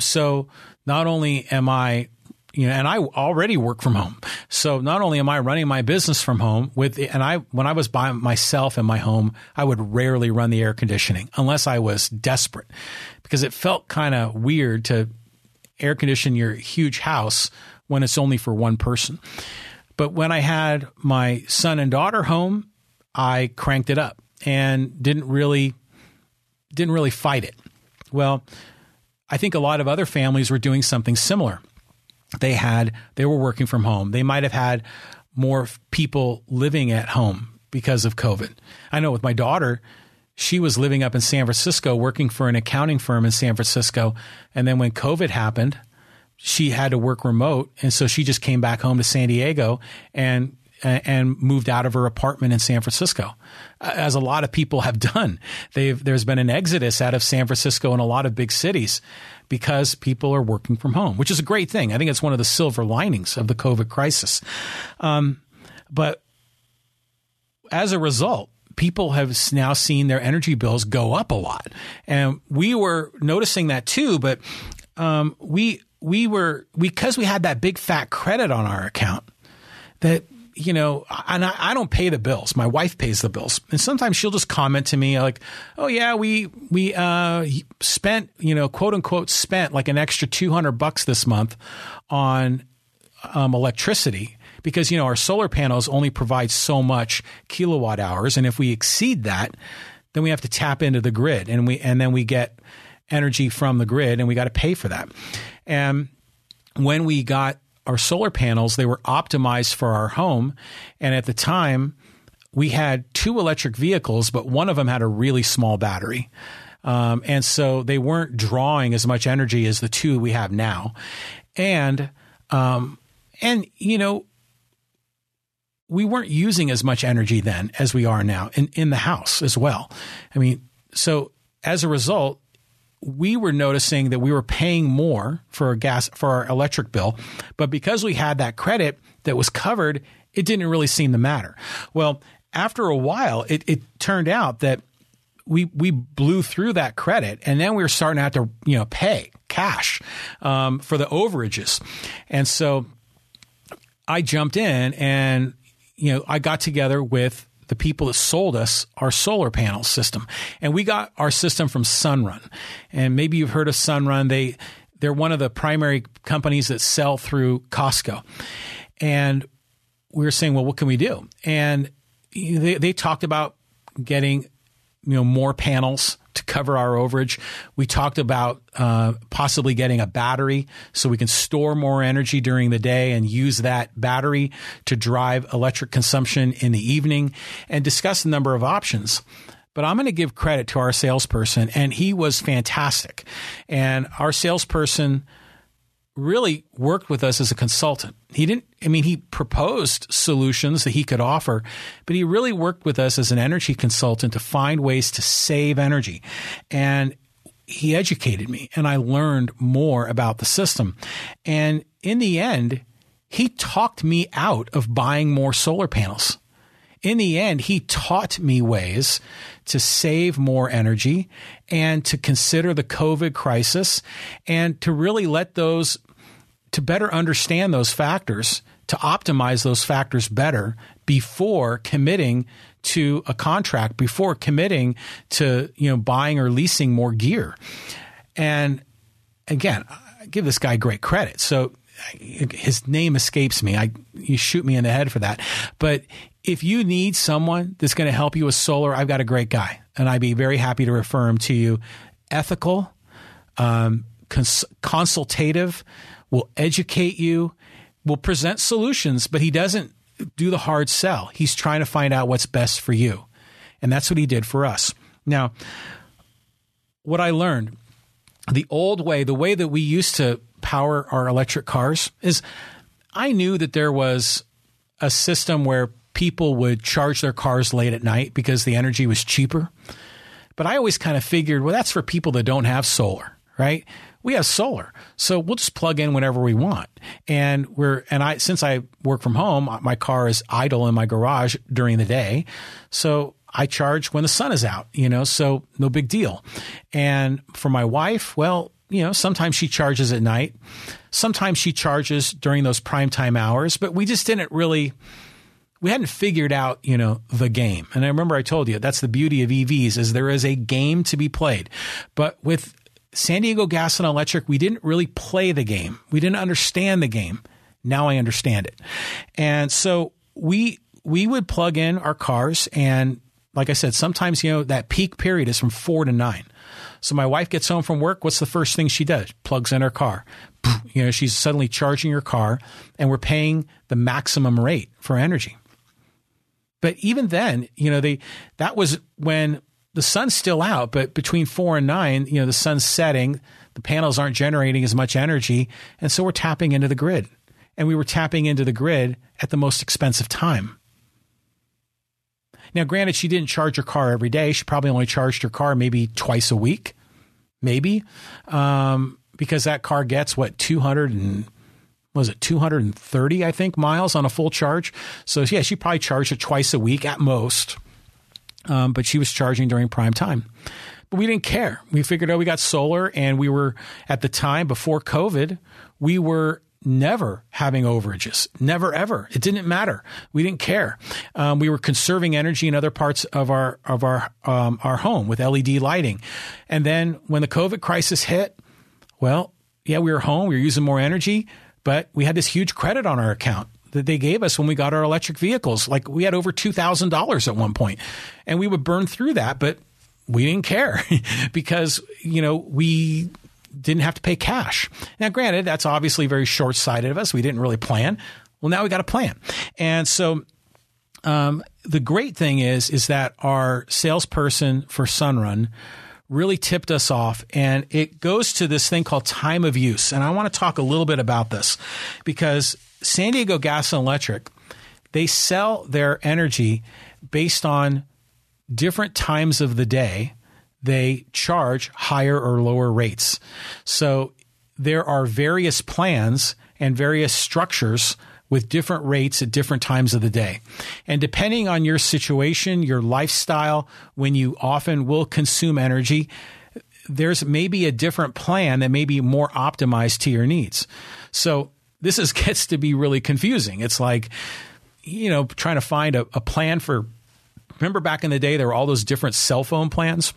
So not only am I, you know, and I already work from home. So not only am I running my business from home when I was by myself in my home, I would rarely run the air conditioning unless I was desperate, because it felt kind of weird to air condition your huge house when it's only for one person. But when I had my son and daughter home, I cranked it up and didn't really fight it. Well, I think a lot of other families were doing something similar. They were working from home. They might have had more people living at home because of COVID. I know with my daughter, she was living up in San Francisco, working for an accounting firm in San Francisco. And then when COVID happened, she had to work remote. And so she just came back home to San Diego and moved out of her apartment in San Francisco, as a lot of people have done. There's been an exodus out of San Francisco and a lot of big cities because people are working from home, which is a great thing. I think it's one of the silver linings of the COVID crisis. But as a result, people have now seen their energy bills go up a lot. And we were noticing that too, but because we had that big fat credit on our account that, you know, and I don't pay the bills. My wife pays the bills. And sometimes she'll just comment to me like, oh yeah, we spent, you know, quote unquote, spent like an extra $200 this month on electricity, because, you know, our solar panels only provide so much kilowatt hours. And if we exceed that, then we have to tap into the grid, and then we get energy from the grid, and we got to pay for that. And when we got our solar panels, they were optimized for our home. And at the time, we had two electric vehicles, but one of them had a really small battery. And so they weren't drawing as much energy as the two we have now. And you know, we weren't using as much energy then as we are now in the house as well. I mean, so as a result, we were noticing that we were paying more for our electric bill, but because we had that credit that was covered, it didn't really seem to matter. Well, after a while, it turned out that we blew through that credit, and then we were starting to have to, you know, pay cash for the overages. And so I jumped in, and you know, I got together with the people that sold us our solar panel system. And we got our system from Sunrun. And maybe you've heard of Sunrun. They're one of the primary companies that sell through Costco. And we were saying, well, what can we do? And they talked about getting, you know, more panels to cover our overage. We talked about possibly getting a battery so we can store more energy during the day and use that battery to drive electric consumption in the evening, and discuss a number of options. But I'm going to give credit to our salesperson, and he was fantastic. And our salesperson really worked with us as a consultant. He proposed solutions that he could offer, but he really worked with us as an energy consultant to find ways to save energy. And he educated me, and I learned more about the system. And in the end, he talked me out of buying more solar panels. In the end, he taught me ways to save more energy and to consider the COVID crisis and to really to better understand those factors, to optimize those factors better before committing to a contract, before committing to, you know, buying or leasing more gear. And again, I give this guy great credit. So his name escapes me. You shoot me in the head for that. But if you need someone that's going to help you with solar, I've got a great guy, and I'd be very happy to refer him to you. Ethical, consultative, will educate you, will present solutions, but he doesn't do the hard sell. He's trying to find out what's best for you. And that's what he did for us. Now, what I learned, the old way, the way that we used to power our electric cars, is I knew that there was a system where people would charge their cars late at night because the energy was cheaper. But I always kind of figured, well, that's for people that don't have solar, right? We have solar, so we'll just plug in whenever we want. And since I work from home, my car is idle in my garage during the day. So I charge when the sun is out, you know, so no big deal. And for my wife, well, you know, sometimes she charges at night. Sometimes she charges during those prime time hours, but we just didn't really... We hadn't figured out, you know, the game. And I remember I told you, that's the beauty of EVs, is there is a game to be played. But with San Diego Gas and Electric, we didn't really play the game. We didn't understand the game. Now I understand it. And so we would plug in our cars. And like I said, sometimes, you know, that peak period is from 4 to 9. So my wife gets home from work. What's the first thing she does? Plugs in her car. You know, she's suddenly charging her car, and we're paying the maximum rate for energy. But even then, you know, that was when the sun's still out, but between 4 and 9, you know, the sun's setting, the panels aren't generating as much energy. And so we're tapping into the grid, and we were tapping into the grid at the most expensive time. Now, granted, she didn't charge her car every day. She probably only charged her car maybe twice a week, maybe, because that car gets 230, I think, miles on a full charge. So yeah, she probably charged it twice a week at most. But she was charging during prime time. But we didn't care. We figured we got solar, and we were, at the time before COVID, we were never having overages. Never, ever. It didn't matter. We didn't care. We were conserving energy in other parts of our home with LED lighting. And then when the COVID crisis hit, well, yeah, we were home. We were using more energy. But we had this huge credit on our account that they gave us when we got our electric vehicles. Like, we had over $2,000 at one point, and we would burn through that, but we didn't care because, you know, we didn't have to pay cash. Now, granted, that's obviously very short-sighted of us. We didn't really plan. Well, now we got a plan. And so the great thing is that our salesperson for Sunrun really tipped us off, and it goes to this thing called time of use. And I want to talk a little bit about this, because San Diego Gas and Electric, they sell their energy based on different times of the day. They charge higher or lower rates. So there are various plans and various structures with different rates at different times of the day. And depending on your situation, your lifestyle, when you often will consume energy, there's maybe a different plan that may be more optimized to your needs. So this gets to be really confusing. It's like, you know, trying to find a plan for, remember back in the day, there were all those different cell phone plans.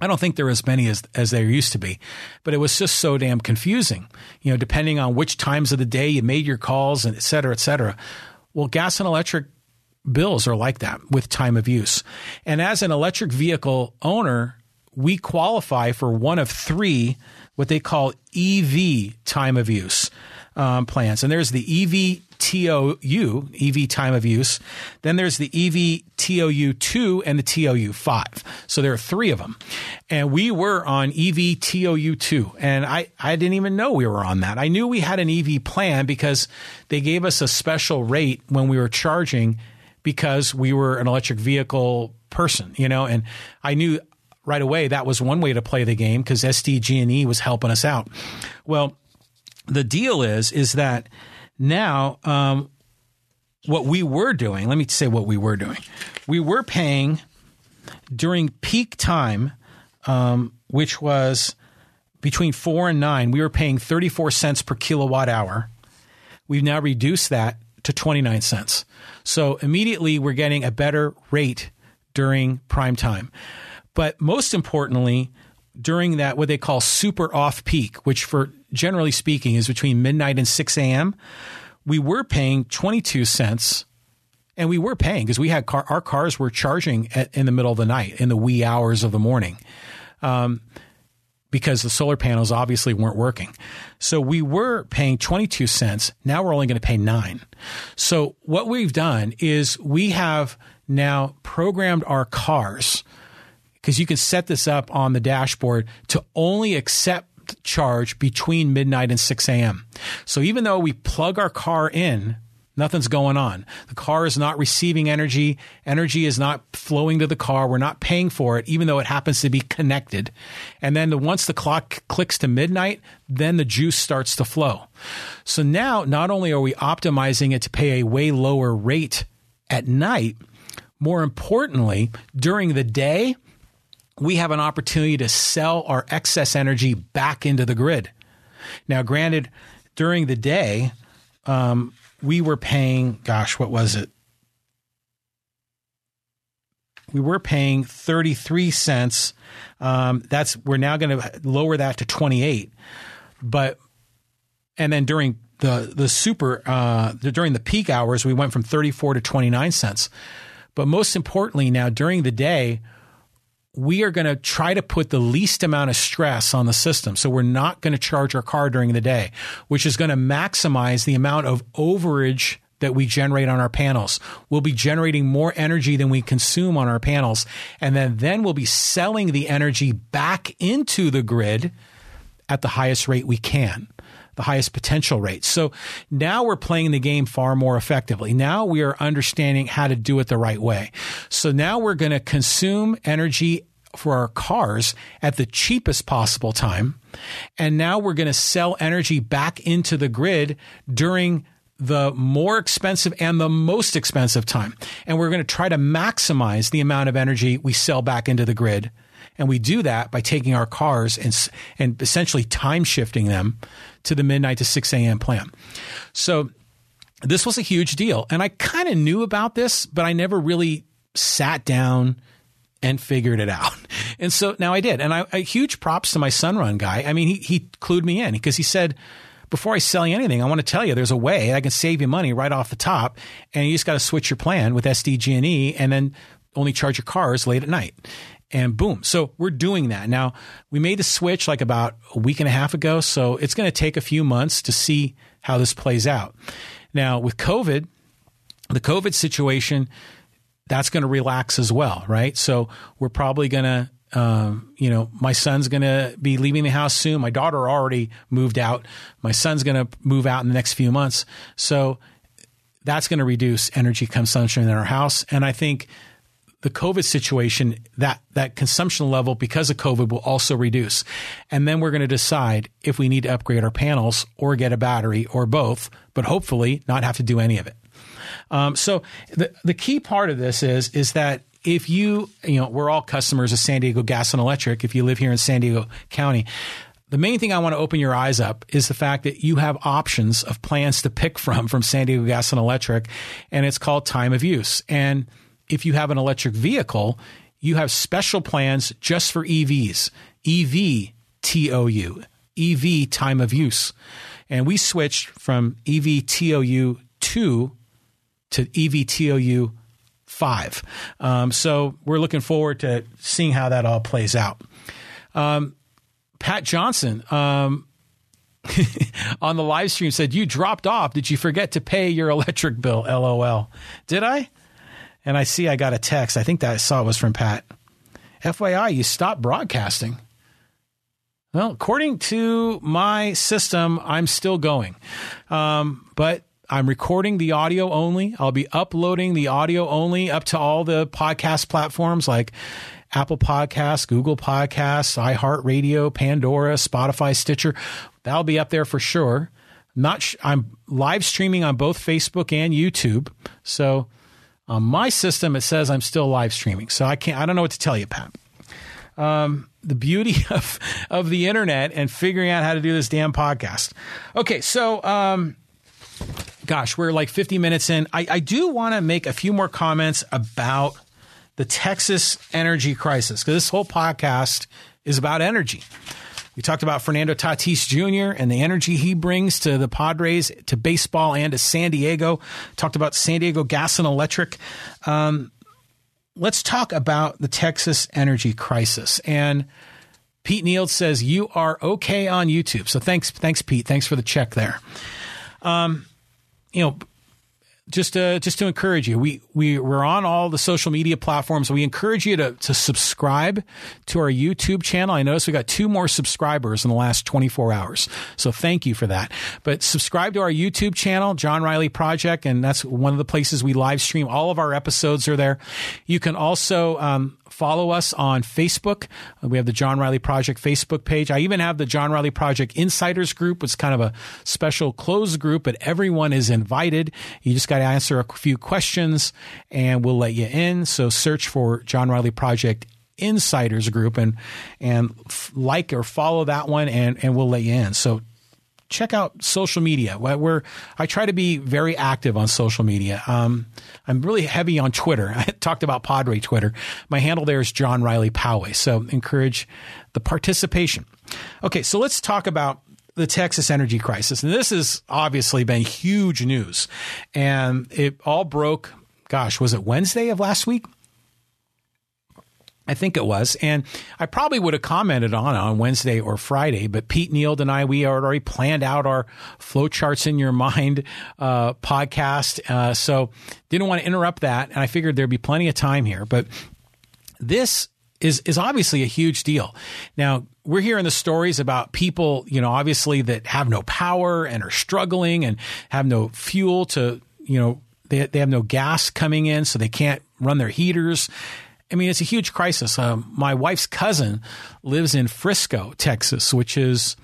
I don't think there were as many as there used to be, but it was just so damn confusing, you know, depending on which times of the day you made your calls and et cetera, et cetera. Well, gas and electric bills are like that with time of use. And as an electric vehicle owner, we qualify for one of three, what they call EV time of use plans. And there's the EV time of use. Then there's the EV TOU2 and the TOU5. So there are three of them. And we were on EV TOU2. And I didn't even know we were on that. I knew we had an EV plan because they gave us a special rate when we were charging because we were an electric vehicle person, you know, and I knew right away that was one way to play the game because SDG&E was helping us out. Well, the deal is that now what we were doing, let me say what we were doing. We were paying during peak time, which was between 4 and 9, we were paying 34 cents per kilowatt hour. We've now reduced that to 29 cents. So immediately we're getting a better rate during prime time. But most importantly, during that, what they call super off peak, which for generally speaking is between midnight and 6 a.m., we were paying 22 cents. And we were paying because we had our cars were charging in the middle of the night, in the wee hours of the morning, because the solar panels obviously weren't working. So we were paying 22 cents. Now we're only going to pay 9. So what we've done is we have now programmed our cars, because you can set this up on the dashboard, to only accept charge between midnight and 6 a.m. So even though we plug our car in, nothing's going on. The car is not receiving energy. Energy is not flowing to the car. We're not paying for it, even though it happens to be connected. And then once the clock clicks to midnight, then the juice starts to flow. So now not only are we optimizing it to pay a way lower rate at night, more importantly, during the day, we have an opportunity to sell our excess energy back into the grid. Now, granted, during the day, we were paying, We were paying 33 cents. We're now going to lower that to 28. And then during during the peak hours, we went from 34 to 29 cents. But most importantly, now during the day, we are going to try to put the least amount of stress on the system. So we're not going to charge our car during the day, which is going to maximize the amount of overage that we generate on our panels. We'll be generating more energy than we consume on our panels. And then we'll be selling the energy back into the grid at the highest rate we can, the highest potential rate. So now we're playing the game far more effectively. Now we are understanding how to do it the right way. So now we're going to consume energy for our cars at the cheapest possible time. And now we're going to sell energy back into the grid during the more expensive and the most expensive time. And we're going to try to maximize the amount of energy we sell back into the grid. And we do that by taking our cars and essentially time shifting them to the midnight to 6 a.m. plan. So this was a huge deal. And I kind of knew about this, but I never really sat down and figured it out. And so now I did. And huge props to my Sunrun guy. I mean, he clued me in because he said, before I sell you anything, I want to tell you there's a way I can save you money right off the top. And you just got to switch your plan with SDG&E and then only charge your cars late at night. And boom. So we're doing that. Now, we made the switch like about a week and a half ago. So it's going to take a few months to see how this plays out. Now, with COVID, the COVID situation, that's going to relax as well, right? So we're probably going to, my son's going to be leaving the house soon. My daughter already moved out. My son's going to move out in the next few months. So that's going to reduce energy consumption in our house. And I think the COVID situation, that consumption level because of COVID will also reduce. And then we're going to decide if we need to upgrade our panels or get a battery or both, but hopefully not have to do any of it. So the key part of this is that if you, we're all customers of San Diego Gas and Electric. If you live here in San Diego County, The main thing I want to open your eyes up is the fact that you have options of plans to pick from San Diego Gas and Electric, and it's called time of use. And if you have an electric vehicle, you have special plans just for EVs, EV TOU, EV time of use. And we switched from EV TOU 2 to EV TOU 5. So we're looking forward to seeing how that all plays out. Pat Johnson on the live stream said, "You dropped off. Did you forget to pay your electric bill? LOL." Did I? And I see I got a text. I think that I saw it was from Pat. FYI, you stopped broadcasting. Well, according to my system, I'm still going. But I'm recording the audio only. I'll be uploading the audio only up to all the podcast platforms like Apple Podcasts, Google Podcasts, iHeartRadio, Pandora, Spotify, Stitcher. That'll be up there for sure. I'm live streaming on both Facebook and YouTube. So on my system, it says I'm still live streaming. So I don't know what to tell you, Pat. The beauty of the internet and figuring out how to do this damn podcast. Okay, so gosh, we're like 50 minutes in. I do want to make a few more comments about the Texas energy crisis, because this whole podcast is about energy. We talked about Fernando Tatis Jr. and the energy he brings to the Padres, to baseball, and to San Diego. Talked about San Diego Gas and Electric. Let's talk about the Texas energy crisis. And Pete Neal says, "You are okay on YouTube." So thanks, Pete. Thanks for the check there. Just to encourage you, we're on all the social media platforms. We encourage you to subscribe to our YouTube channel. I noticed we got 2 more subscribers in the last 24 hours. So thank you for that. But subscribe to our YouTube channel, John Riley Project, and that's one of the places we live stream. All of our episodes are there. You can also follow us on Facebook. We have the John Riley Project Facebook page. I even have the John Riley Project Insiders group. It's kind of a special closed group, but everyone is invited. You just got to answer a few questions and we'll let you in. So search for John Riley Project Insiders group and like or follow that one and we'll let you in. So check out social media. I try to be very active on social media. I'm really heavy on Twitter. I talked about Padre Twitter. My handle there is John Riley Poway. So encourage the participation. Okay, so let's talk about the Texas energy crisis. And this has obviously been huge news. And it all broke, gosh, was it Wednesday of last week? I think it was. And I probably would have commented on Wednesday or Friday, but Pete Neal and I, we had already planned out our Flowcharts in Your Mind podcast. So didn't want to interrupt that. And I figured there'd be plenty of time here. But this is obviously a huge deal. Now, we're hearing the stories about people, obviously that have no power and are struggling and have no fuel to, they have no gas coming in, so they can't run their heaters. I mean, it's a huge crisis. My wife's cousin lives in Frisco, Texas, which is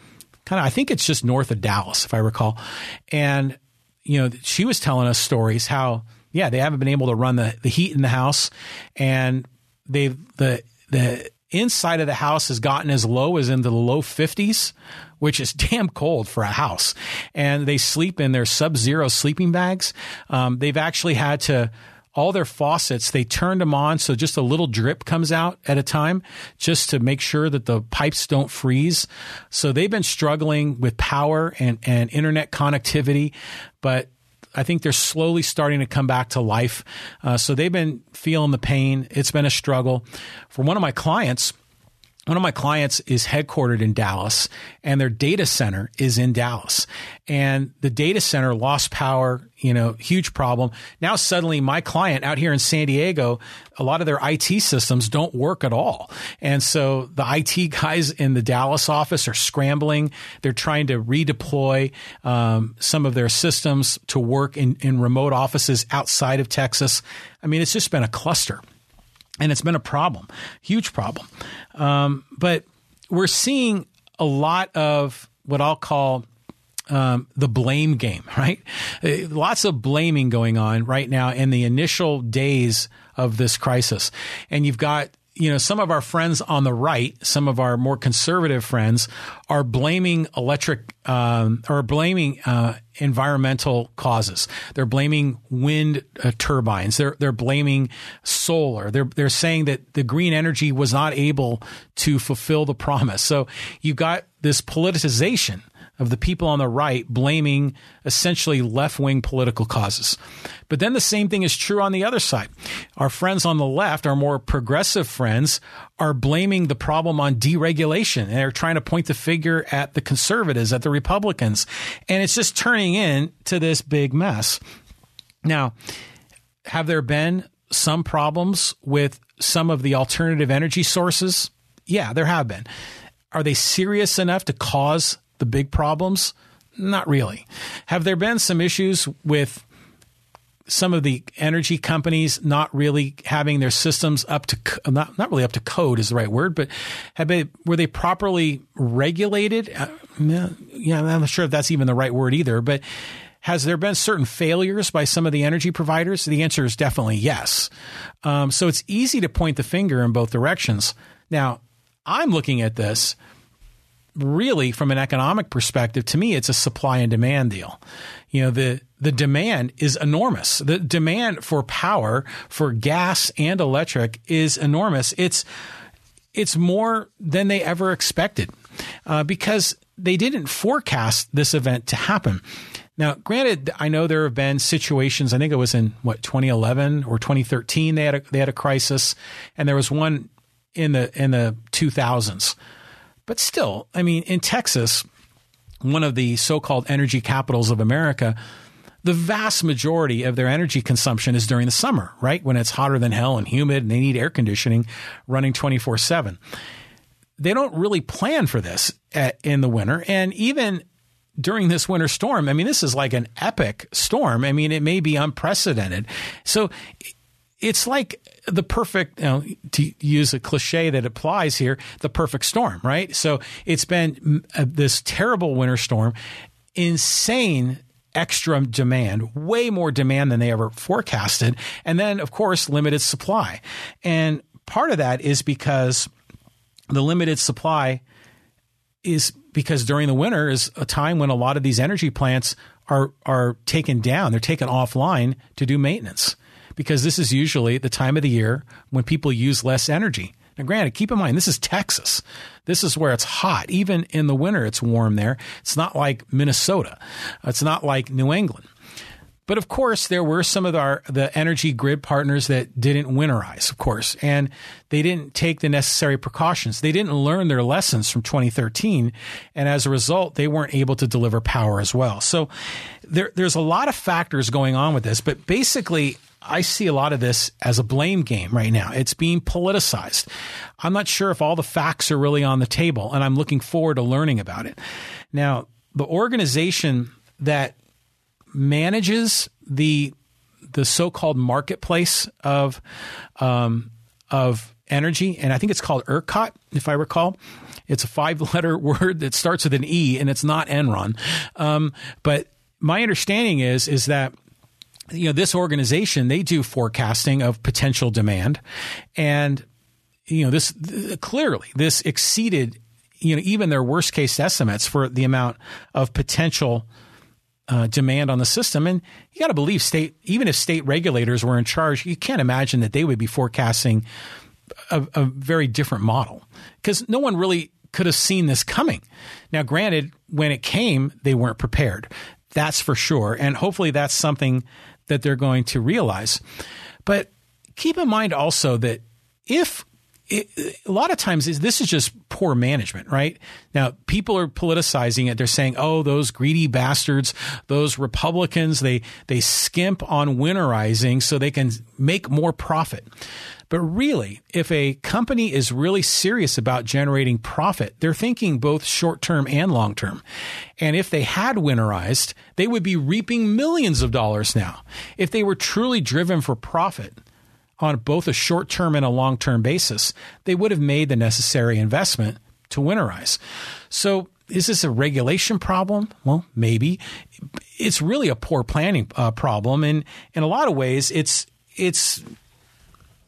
kind of, I think it's just north of Dallas, if I recall. And, she was telling us stories how, they haven't been able to run the heat in the house. And the inside of the house has gotten as low as into the low 50s, which is damn cold for a house. And they sleep in their sub-zero sleeping bags. They've actually had to, all their faucets, they turned them on so just a little drip comes out at a time just to make sure that the pipes don't freeze. So they've been struggling with power and internet connectivity, but I think they're slowly starting to come back to life. So they've been feeling the pain. It's been a struggle. For one of my clients is headquartered in Dallas and their data center is in Dallas, and the data center lost power, huge problem. Now suddenly my client out here in San Diego, a lot of their IT systems don't work at all. And so the IT guys in the Dallas office are scrambling. They're trying to redeploy some of their systems to work in remote offices outside of Texas. I mean, it's just been a cluster. And it's been a problem, huge problem. But we're seeing a lot of what I'll call the blame game, right? Lots of blaming going on right now in the initial days of this crisis. And you've got you know, some of our friends on the right, some of our more conservative friends, are blaming environmental causes. They're blaming wind turbines. They're blaming solar. They're saying that the green energy was not able to fulfill the promise. So you got this politicization of the people on the right blaming essentially left-wing political causes. But then the same thing is true on the other side. Our friends on the left, our more progressive friends, are blaming the problem on deregulation, and they're trying to point the finger at the conservatives, at the Republicans. And it's just turning into this big mess. Now, have there been some problems with some of the alternative energy sources? Yeah, there have been. Are they serious enough to cause the big problems? Not really. Have there been some issues with some of the energy companies not really having their systems up to not really up to code is the right word, but were they properly regulated? Yeah, I'm not sure if that's even the right word either. But has there been certain failures by some of the energy providers? The answer is definitely yes. So it's easy to point the finger in both directions. Now, I'm looking at this really from an economic perspective. To me, it's a supply and demand deal. You know, the demand is enormous. The demand for power, for gas and electric, is enormous. It's more than they ever expected because they didn't forecast this event to happen. Now, granted, I know there have been situations. I think it was in 2011 or 2013 they had a crisis, and there was one in the 2000s. But still, I mean, in Texas, one of the so-called energy capitals of America, the vast majority of their energy consumption is during the summer, right? When it's hotter than hell and humid and they need air conditioning running 24/7. They don't really plan for this in the winter. And even during this winter storm, I mean, this is like an epic storm. I mean, it may be unprecedented. So it's like the perfect, to use a cliche that applies here, the perfect storm, right? So it's been this terrible winter storm, insane extra demand, way more demand than they ever forecasted. And then, of course, limited supply. And part of that is because the limited supply is because during the winter is a time when a lot of these energy plants are taken down. They're taken offline to do maintenance, because this is usually the time of the year when people use less energy. Now, granted, keep in mind, this is Texas. This is where it's hot. Even in the winter, it's warm there. It's not like Minnesota. It's not like New England. But of course, there were some of the energy grid partners that didn't winterize, of course, and they didn't take the necessary precautions. They didn't learn their lessons from 2013, and as a result, they weren't able to deliver power as well. So there's a lot of factors going on with this, but basically, I see a lot of this as a blame game right now. It's being politicized. I'm not sure if all the facts are really on the table, and I'm looking forward to learning about it. Now, the organization that manages the so-called marketplace of energy, and I think it's called ERCOT, if I recall. It's a 5-letter word that starts with an E, and it's not Enron. But my understanding is that, you know, this organization, they do forecasting of potential demand. And, you know, this exceeded, you know, even their worst case estimates for the amount of potential demand on the system. And you got to believe even if state regulators were in charge, you can't imagine that they would be forecasting a very different model, because no one really could have seen this coming. Now, granted, when it came, they weren't prepared. That's for sure. And hopefully that's something that they're going to realize. But keep in mind also that a lot of times this is just poor management, right? Now, people are politicizing it. They're saying, oh, those greedy bastards, those Republicans, they skimp on winterizing so they can make more profit. But really, if a company is really serious about generating profit, they're thinking both short-term and long-term. And if they had winterized, they would be reaping millions of dollars now. If they were truly driven for profit on both a short-term and a long-term basis, they would have made the necessary investment to winterize. So is this a regulation problem? Well, maybe. It's really a poor planning problem. And in a lot of ways, it's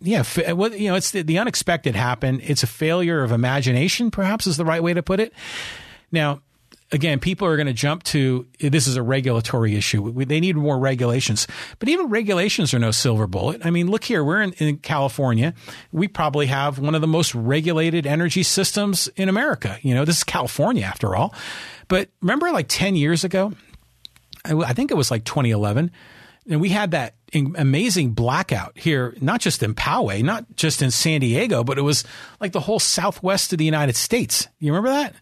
Yeah, you know, it's the unexpected happened. It's a failure of imagination, perhaps is the right way to put it. Now, again, people are going to jump to this is a regulatory issue. They need more regulations. But even regulations are no silver bullet. I mean, look here. We're in California. We probably have one of the most regulated energy systems in America. You know, this is California after all. But remember like 10 years ago, I think it was like 2011, and we had that amazing blackout here, not just in Poway, not just in San Diego, but it was like the whole southwest of the United States. You remember that?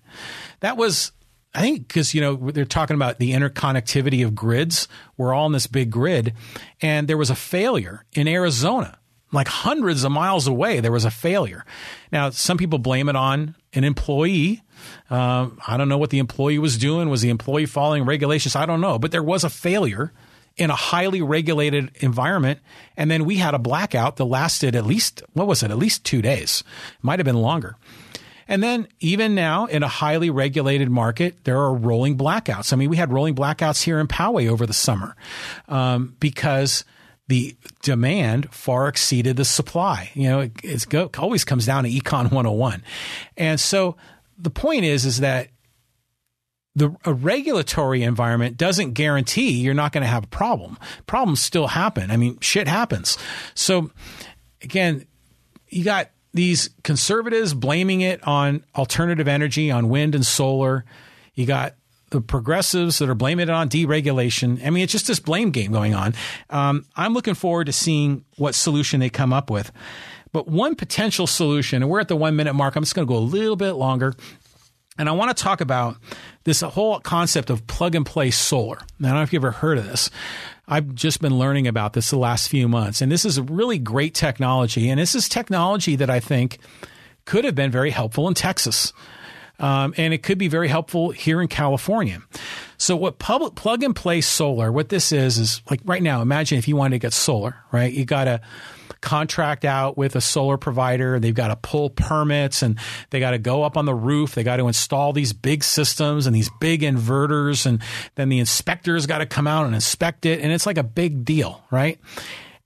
That was... I think because, you know, they're talking about the interconnectivity of grids. We're all in this big grid. And there was a failure in Arizona, like hundreds of miles away. There was a failure. Now, some people blame it on an employee. I don't know what the employee was doing. Was the employee following regulations? I don't know. But there was a failure in a highly regulated environment. And then we had a blackout that lasted at least, what was it? At least 2 days. Might have been longer. And then even now in a highly regulated market, there are rolling blackouts. I mean, we had rolling blackouts here in Poway over the summer because the demand far exceeded the supply. You know, it always comes down to Econ 101. And so the point is that a regulatory environment doesn't guarantee you're not going to have a problem. Problems still happen. I mean, shit happens. So again, you got these conservatives blaming it on alternative energy, on wind and solar. You got the progressives that are blaming it on deregulation. I mean, it's just this blame game going on. I'm looking forward to seeing what solution they come up with. But one potential solution, and we're at the 1 minute mark, I'm just going to go a little bit longer. And I want to talk about this whole concept of plug and play solar. Now, I don't know if you've ever heard of this. I've just been learning about this the last few months, and this is a really great technology. And this is technology that I think could have been very helpful in Texas. And it could be very helpful here in California. So what plug and play solar, what this is like right now, imagine if you wanted to get solar, right? You got to contract out with a solar provider. They've got to pull permits and they got to go up on the roof. They got to install these big systems and these big inverters. And then the inspector's got to come out and inspect it. And it's like a big deal, right?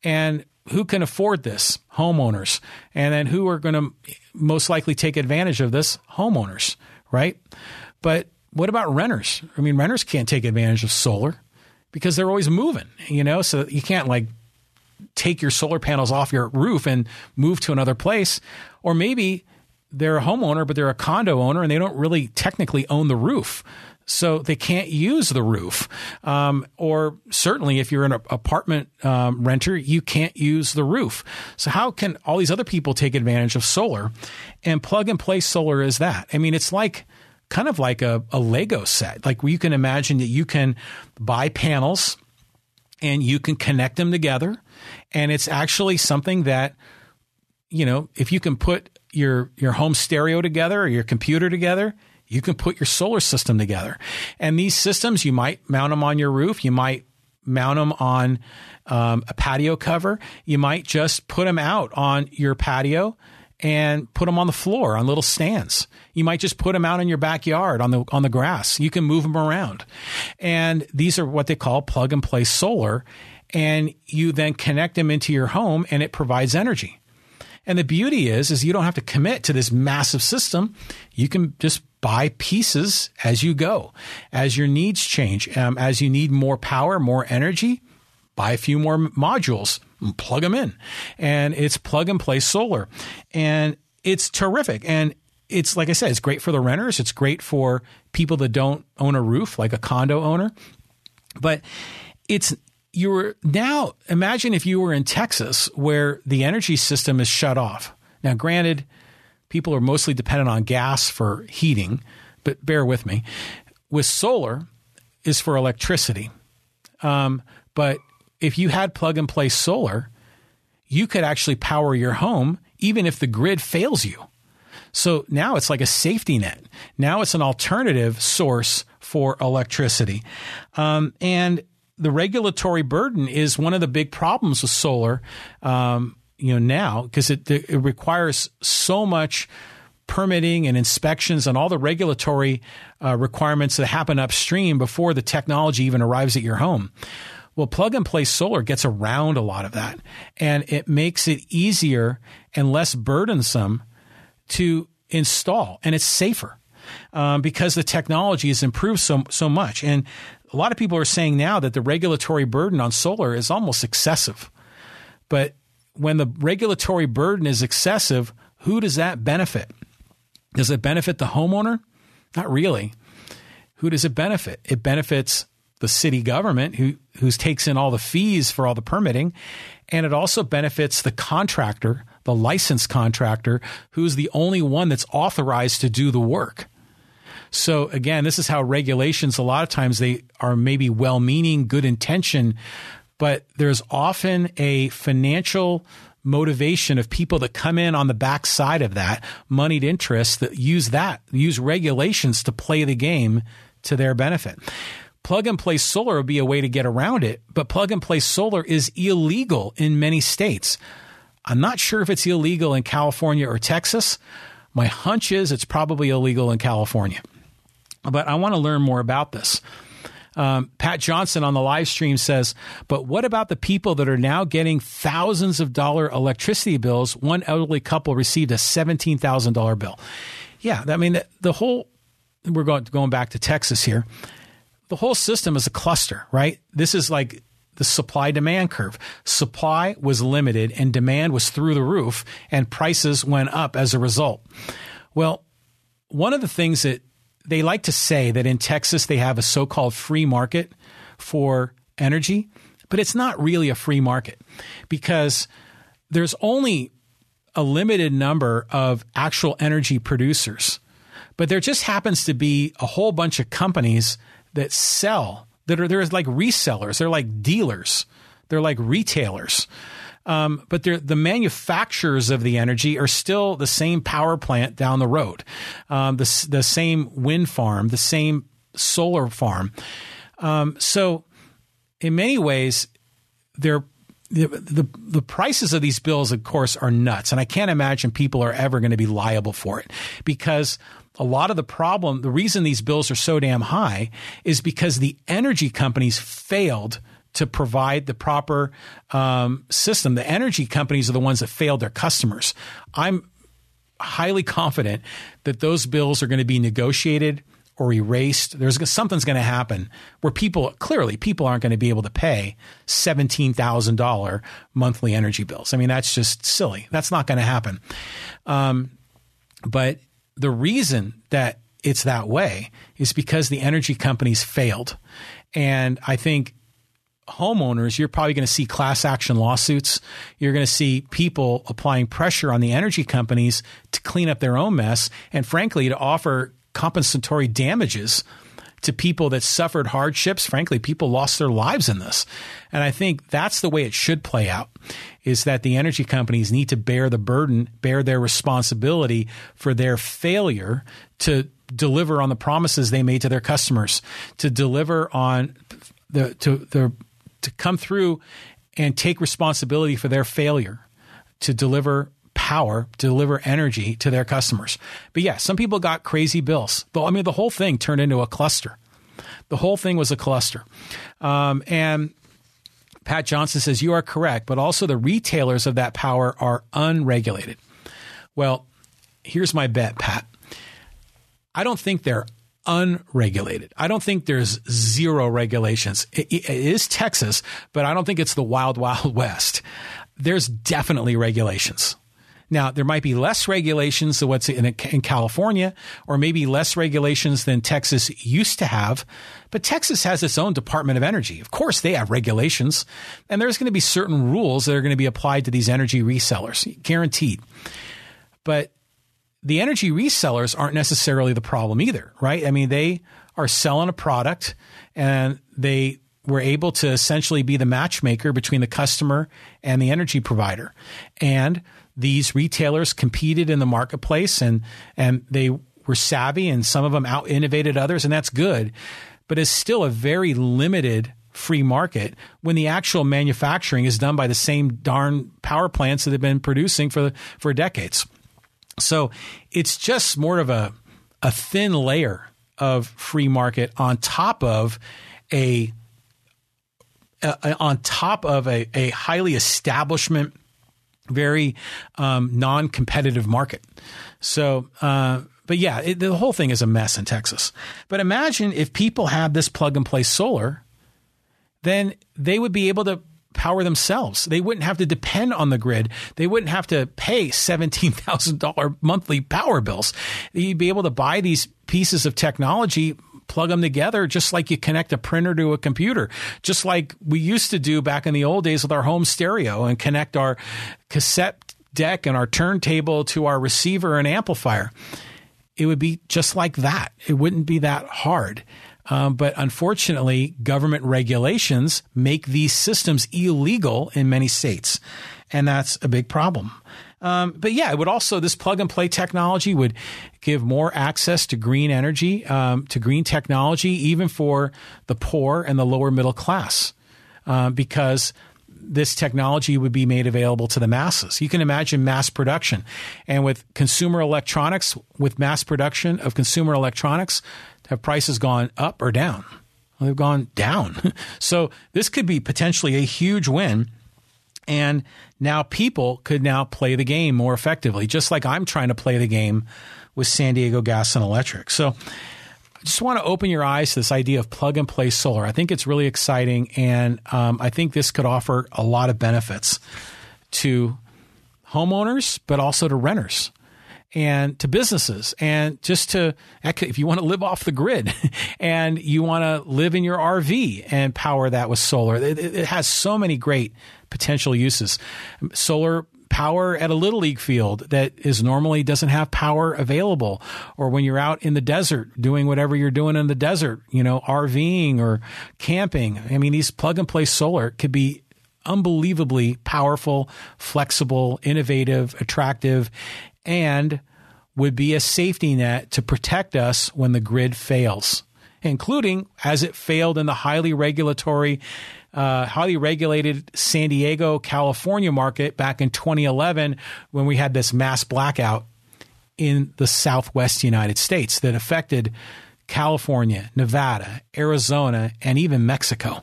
And who can afford this? Homeowners. And then who are going to most likely take advantage of this? Homeowners, right? But what about renters? I mean, renters can't take advantage of solar because they're always moving, you know, so you can't like take your solar panels off your roof and move to another place. Or maybe they're a homeowner, but they're a condo owner and they don't really technically own the roof. So they can't use the roof. Or certainly if you're an apartment renter, you can't use the roof. So how can all these other people take advantage of solar? And plug and play solar is that. I mean, it's like kind of like a Lego set, like you can imagine that you can buy panels and you can connect them together. And it's actually something that, you know, if you can put your home stereo together or your computer together, you can put your solar system together. And these systems, you might mount them on your roof. You might mount them on a patio cover. You might just put them out on your patio and put them on the floor on little stands. You might just put them out in your backyard on the grass. You can move them around. And these are what they call plug and play solar. And you then connect them into your home and it provides energy. And the beauty is you don't have to commit to this massive system. You can just buy pieces as you go, as your needs change, as you need more power, more energy, buy a few more modules and plug them in. And it's plug and play solar. And it's terrific. And it's, like I said, it's great for the renters. It's great for people that don't own a roof, like a condo owner. But now imagine if you were in Texas where the energy system is shut off. Now, granted, people are mostly dependent on gas for heating, but bear with me. With solar, is for electricity. But if you had plug and play solar, you could actually power your home even if the grid fails you. So now it's like a safety net. Now it's an alternative source for electricity. And the regulatory burden is one of the big problems with solar, you know, now, because it requires so much permitting and inspections and all the regulatory requirements that happen upstream before the technology even arrives at your home. Well, plug-and-play solar gets around a lot of that, and it makes it easier and less burdensome to install, and it's safer because the technology has improved so much. And a lot of people are saying now that the regulatory burden on solar is almost excessive. But when the regulatory burden is excessive, who does that benefit? Does it benefit the homeowner? Not really. Who does it benefit? It benefits the city government who takes in all the fees for all the permitting. And it also benefits the contractor, the licensed contractor, who's the only one that's authorized to do the work. So again, this is how regulations, a lot of times they are maybe well-meaning, good intention, but there's often a financial motivation of people that come in on the backside of that, moneyed interests that, use regulations to play the game to their benefit. Plug-and-play solar would be a way to get around it, but plug-and-play solar is illegal in many states. I'm not sure if it's illegal in California or Texas. My hunch is it's probably illegal in California. But I want to learn more about this. Pat Johnson on the live stream says, but what about the people that are now getting thousands of dollar electricity bills? One elderly couple received a $17,000 bill. Yeah, I mean, the whole, we're going back to Texas here. The whole system is a cluster, right? This is like the supply-demand curve. Supply was limited and demand was through the roof and prices went up as a result. Well, one of the things that they like to say that in Texas, they have a so-called free market for energy, but it's not really a free market because there's only a limited number of actual energy producers, but there just happens to be a whole bunch of companies that sell, that are there as like resellers. They're like dealers. They're like retailers. But the manufacturers of the energy are still the same power plant down the road, the same wind farm, the same solar farm. So in many ways, the prices of these bills, of course, are nuts. And I can't imagine people are ever going to be liable for it because a lot of the problem, the reason these bills are so damn high is because the energy companies failed to provide the proper system. The energy companies are the ones that failed their customers. I'm highly confident that those bills are going to be negotiated or erased. Something's going to happen where people aren't going to be able to pay $17,000 monthly energy bills. I mean, that's just silly. That's not going to happen. But the reason that it's that way is because the energy companies failed. And I think homeowners, you're probably going to see class action lawsuits. You're going to see people applying pressure on the energy companies to clean up their own mess and, frankly, to offer compensatory damages to people that suffered hardships. Frankly, people lost their lives in this. And I think that's the way it should play out, is that the energy companies need to bear the burden, bear their responsibility for their failure to deliver on the promises they made to their customers, to deliver on to come through and take responsibility for their failure to deliver power, deliver energy to their customers. But yeah, some people got crazy bills. But I mean, the whole thing turned into a cluster. The whole thing was a cluster. And Pat Johnson says, you are correct, but also the retailers of that power are unregulated. Well, here's my bet, Pat. I don't think they're unregulated. I don't think there's zero regulations. It is Texas, but I don't think it's the wild, wild west. There's definitely regulations. Now, there might be less regulations than what's in California, or maybe less regulations than Texas used to have. But Texas has its own Department of Energy. Of course, they have regulations. And there's going to be certain rules that are going to be applied to these energy resellers, guaranteed. But the energy resellers aren't necessarily the problem either, right? I mean, they are selling a product and they were able to essentially be the matchmaker between the customer and the energy provider. And these retailers competed in the marketplace and they were savvy and some of them out-innovated others, and that's good. But it's still a very limited free market when the actual manufacturing is done by the same darn power plants that have been producing for decades. So it's just more of a thin layer of free market on top of a on top of a highly establishment, very non-competitive market. So, but yeah, the whole thing is a mess in Texas. But imagine if people had this plug-and-play solar, then they would be able to power themselves. They wouldn't have to depend on the grid. They wouldn't have to pay $17,000 monthly power bills. You'd be able to buy these pieces of technology, plug them together, just like you connect a printer to a computer, just like we used to do back in the old days with our home stereo and connect our cassette deck and our turntable to our receiver and amplifier. It would be just like that. It wouldn't be that hard. But unfortunately, government regulations make these systems illegal in many states, and that's a big problem. But yeah, it would also, this plug and play technology would give more access to green energy, to green technology, even for the poor and the lower middle class, because this technology would be made available to the masses. You can imagine mass production. And with consumer electronics, with mass production of consumer electronics, have prices gone up or down? Well, they've gone down. So this could be potentially a huge win. And now people could now play the game more effectively, just like I'm trying to play the game with San Diego Gas and Electric. So I just want to open your eyes to this idea of plug-and-play solar. I think it's really exciting, and I think this could offer a lot of benefits to homeowners, but also to renters and to businesses, and just to, if you want to live off the grid and you want to live in your RV and power that with solar. It has so many great potential uses. Solar power at a little league field that is normally doesn't have power available, or when you're out in the desert doing whatever you're doing in the desert, you know, RVing or camping. I mean, these plug and play solar could be unbelievably powerful, flexible, innovative, attractive, and would be a safety net to protect us when the grid fails, including as it failed in the highly regulated San Diego, California market back in 2011, when we had this mass blackout in the Southwest United States that affected California, Nevada, Arizona, and even Mexico.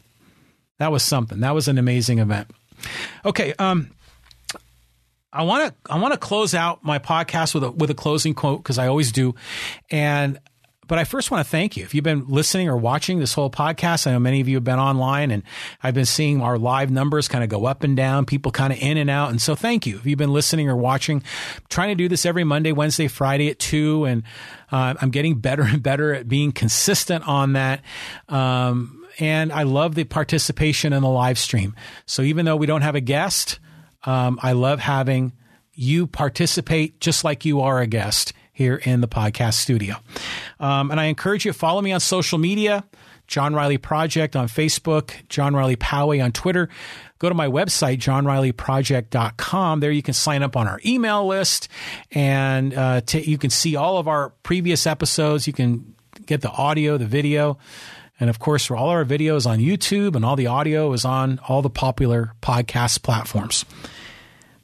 That was something. That was an amazing event. Okay. I want to close out my podcast with a closing quote, because I always do. But I first want to thank you. If you've been listening or watching this whole podcast, I know many of you have been online, and I've been seeing our live numbers kind of go up and down, people kind of in and out. And so thank you. If you've been listening or watching, I'm trying to do this every Monday, Wednesday, Friday at 2:00. And I'm getting better and better at being consistent on that. And I love the participation in the live stream. So even though we don't have a guest, I love having you participate just like you are a guest here in the podcast studio. And I encourage you to follow me on social media, John Riley Project on Facebook, John Riley Poway on Twitter. Go to my website, johnrileyproject.com. There you can sign up on our email list, and you can see all of our previous episodes. You can get the audio, the video. And of course, all our videos on YouTube, and all the audio is on all the popular podcast platforms.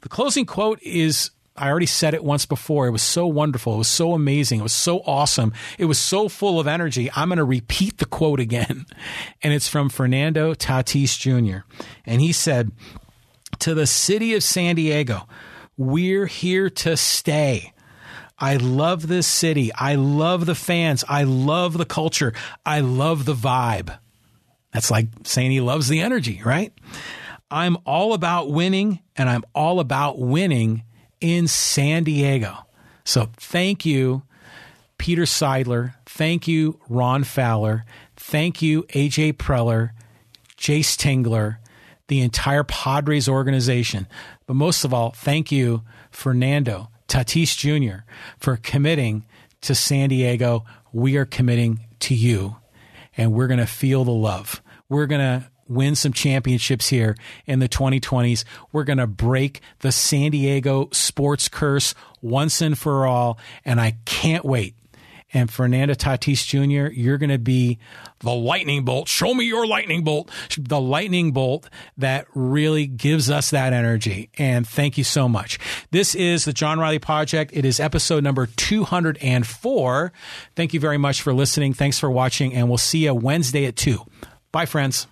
The closing quote is, I already said it once before. It was so wonderful. It was so amazing. It was so awesome. It was so full of energy. I'm going to repeat the quote again. And it's from Fernando Tatis Jr. And he said, "To the city of San Diego, we're here to stay. I love this city. I love the fans. I love the culture. I love the vibe." That's like saying he loves the energy, right? "I'm all about winning, and I'm all about winning in San Diego." So thank you, Peter Seidler. Thank you, Ron Fowler. Thank you, AJ Preller, Jace Tingler, the entire Padres organization. But most of all, thank you, Fernando Tatis Jr., for committing to San Diego. We are committing to you, and we're going to feel the love. We're going to win some championships here in the 2020s. We're going to break the San Diego sports curse once and for all, and I can't wait. And Fernando Tatis Jr., you're going to be the lightning bolt. Show me your lightning bolt. The lightning bolt that really gives us that energy. And thank you so much. This is the John Riley Project. It is episode number 204. Thank you very much for listening. Thanks for watching. And we'll see you Wednesday at 2:00. Bye, friends.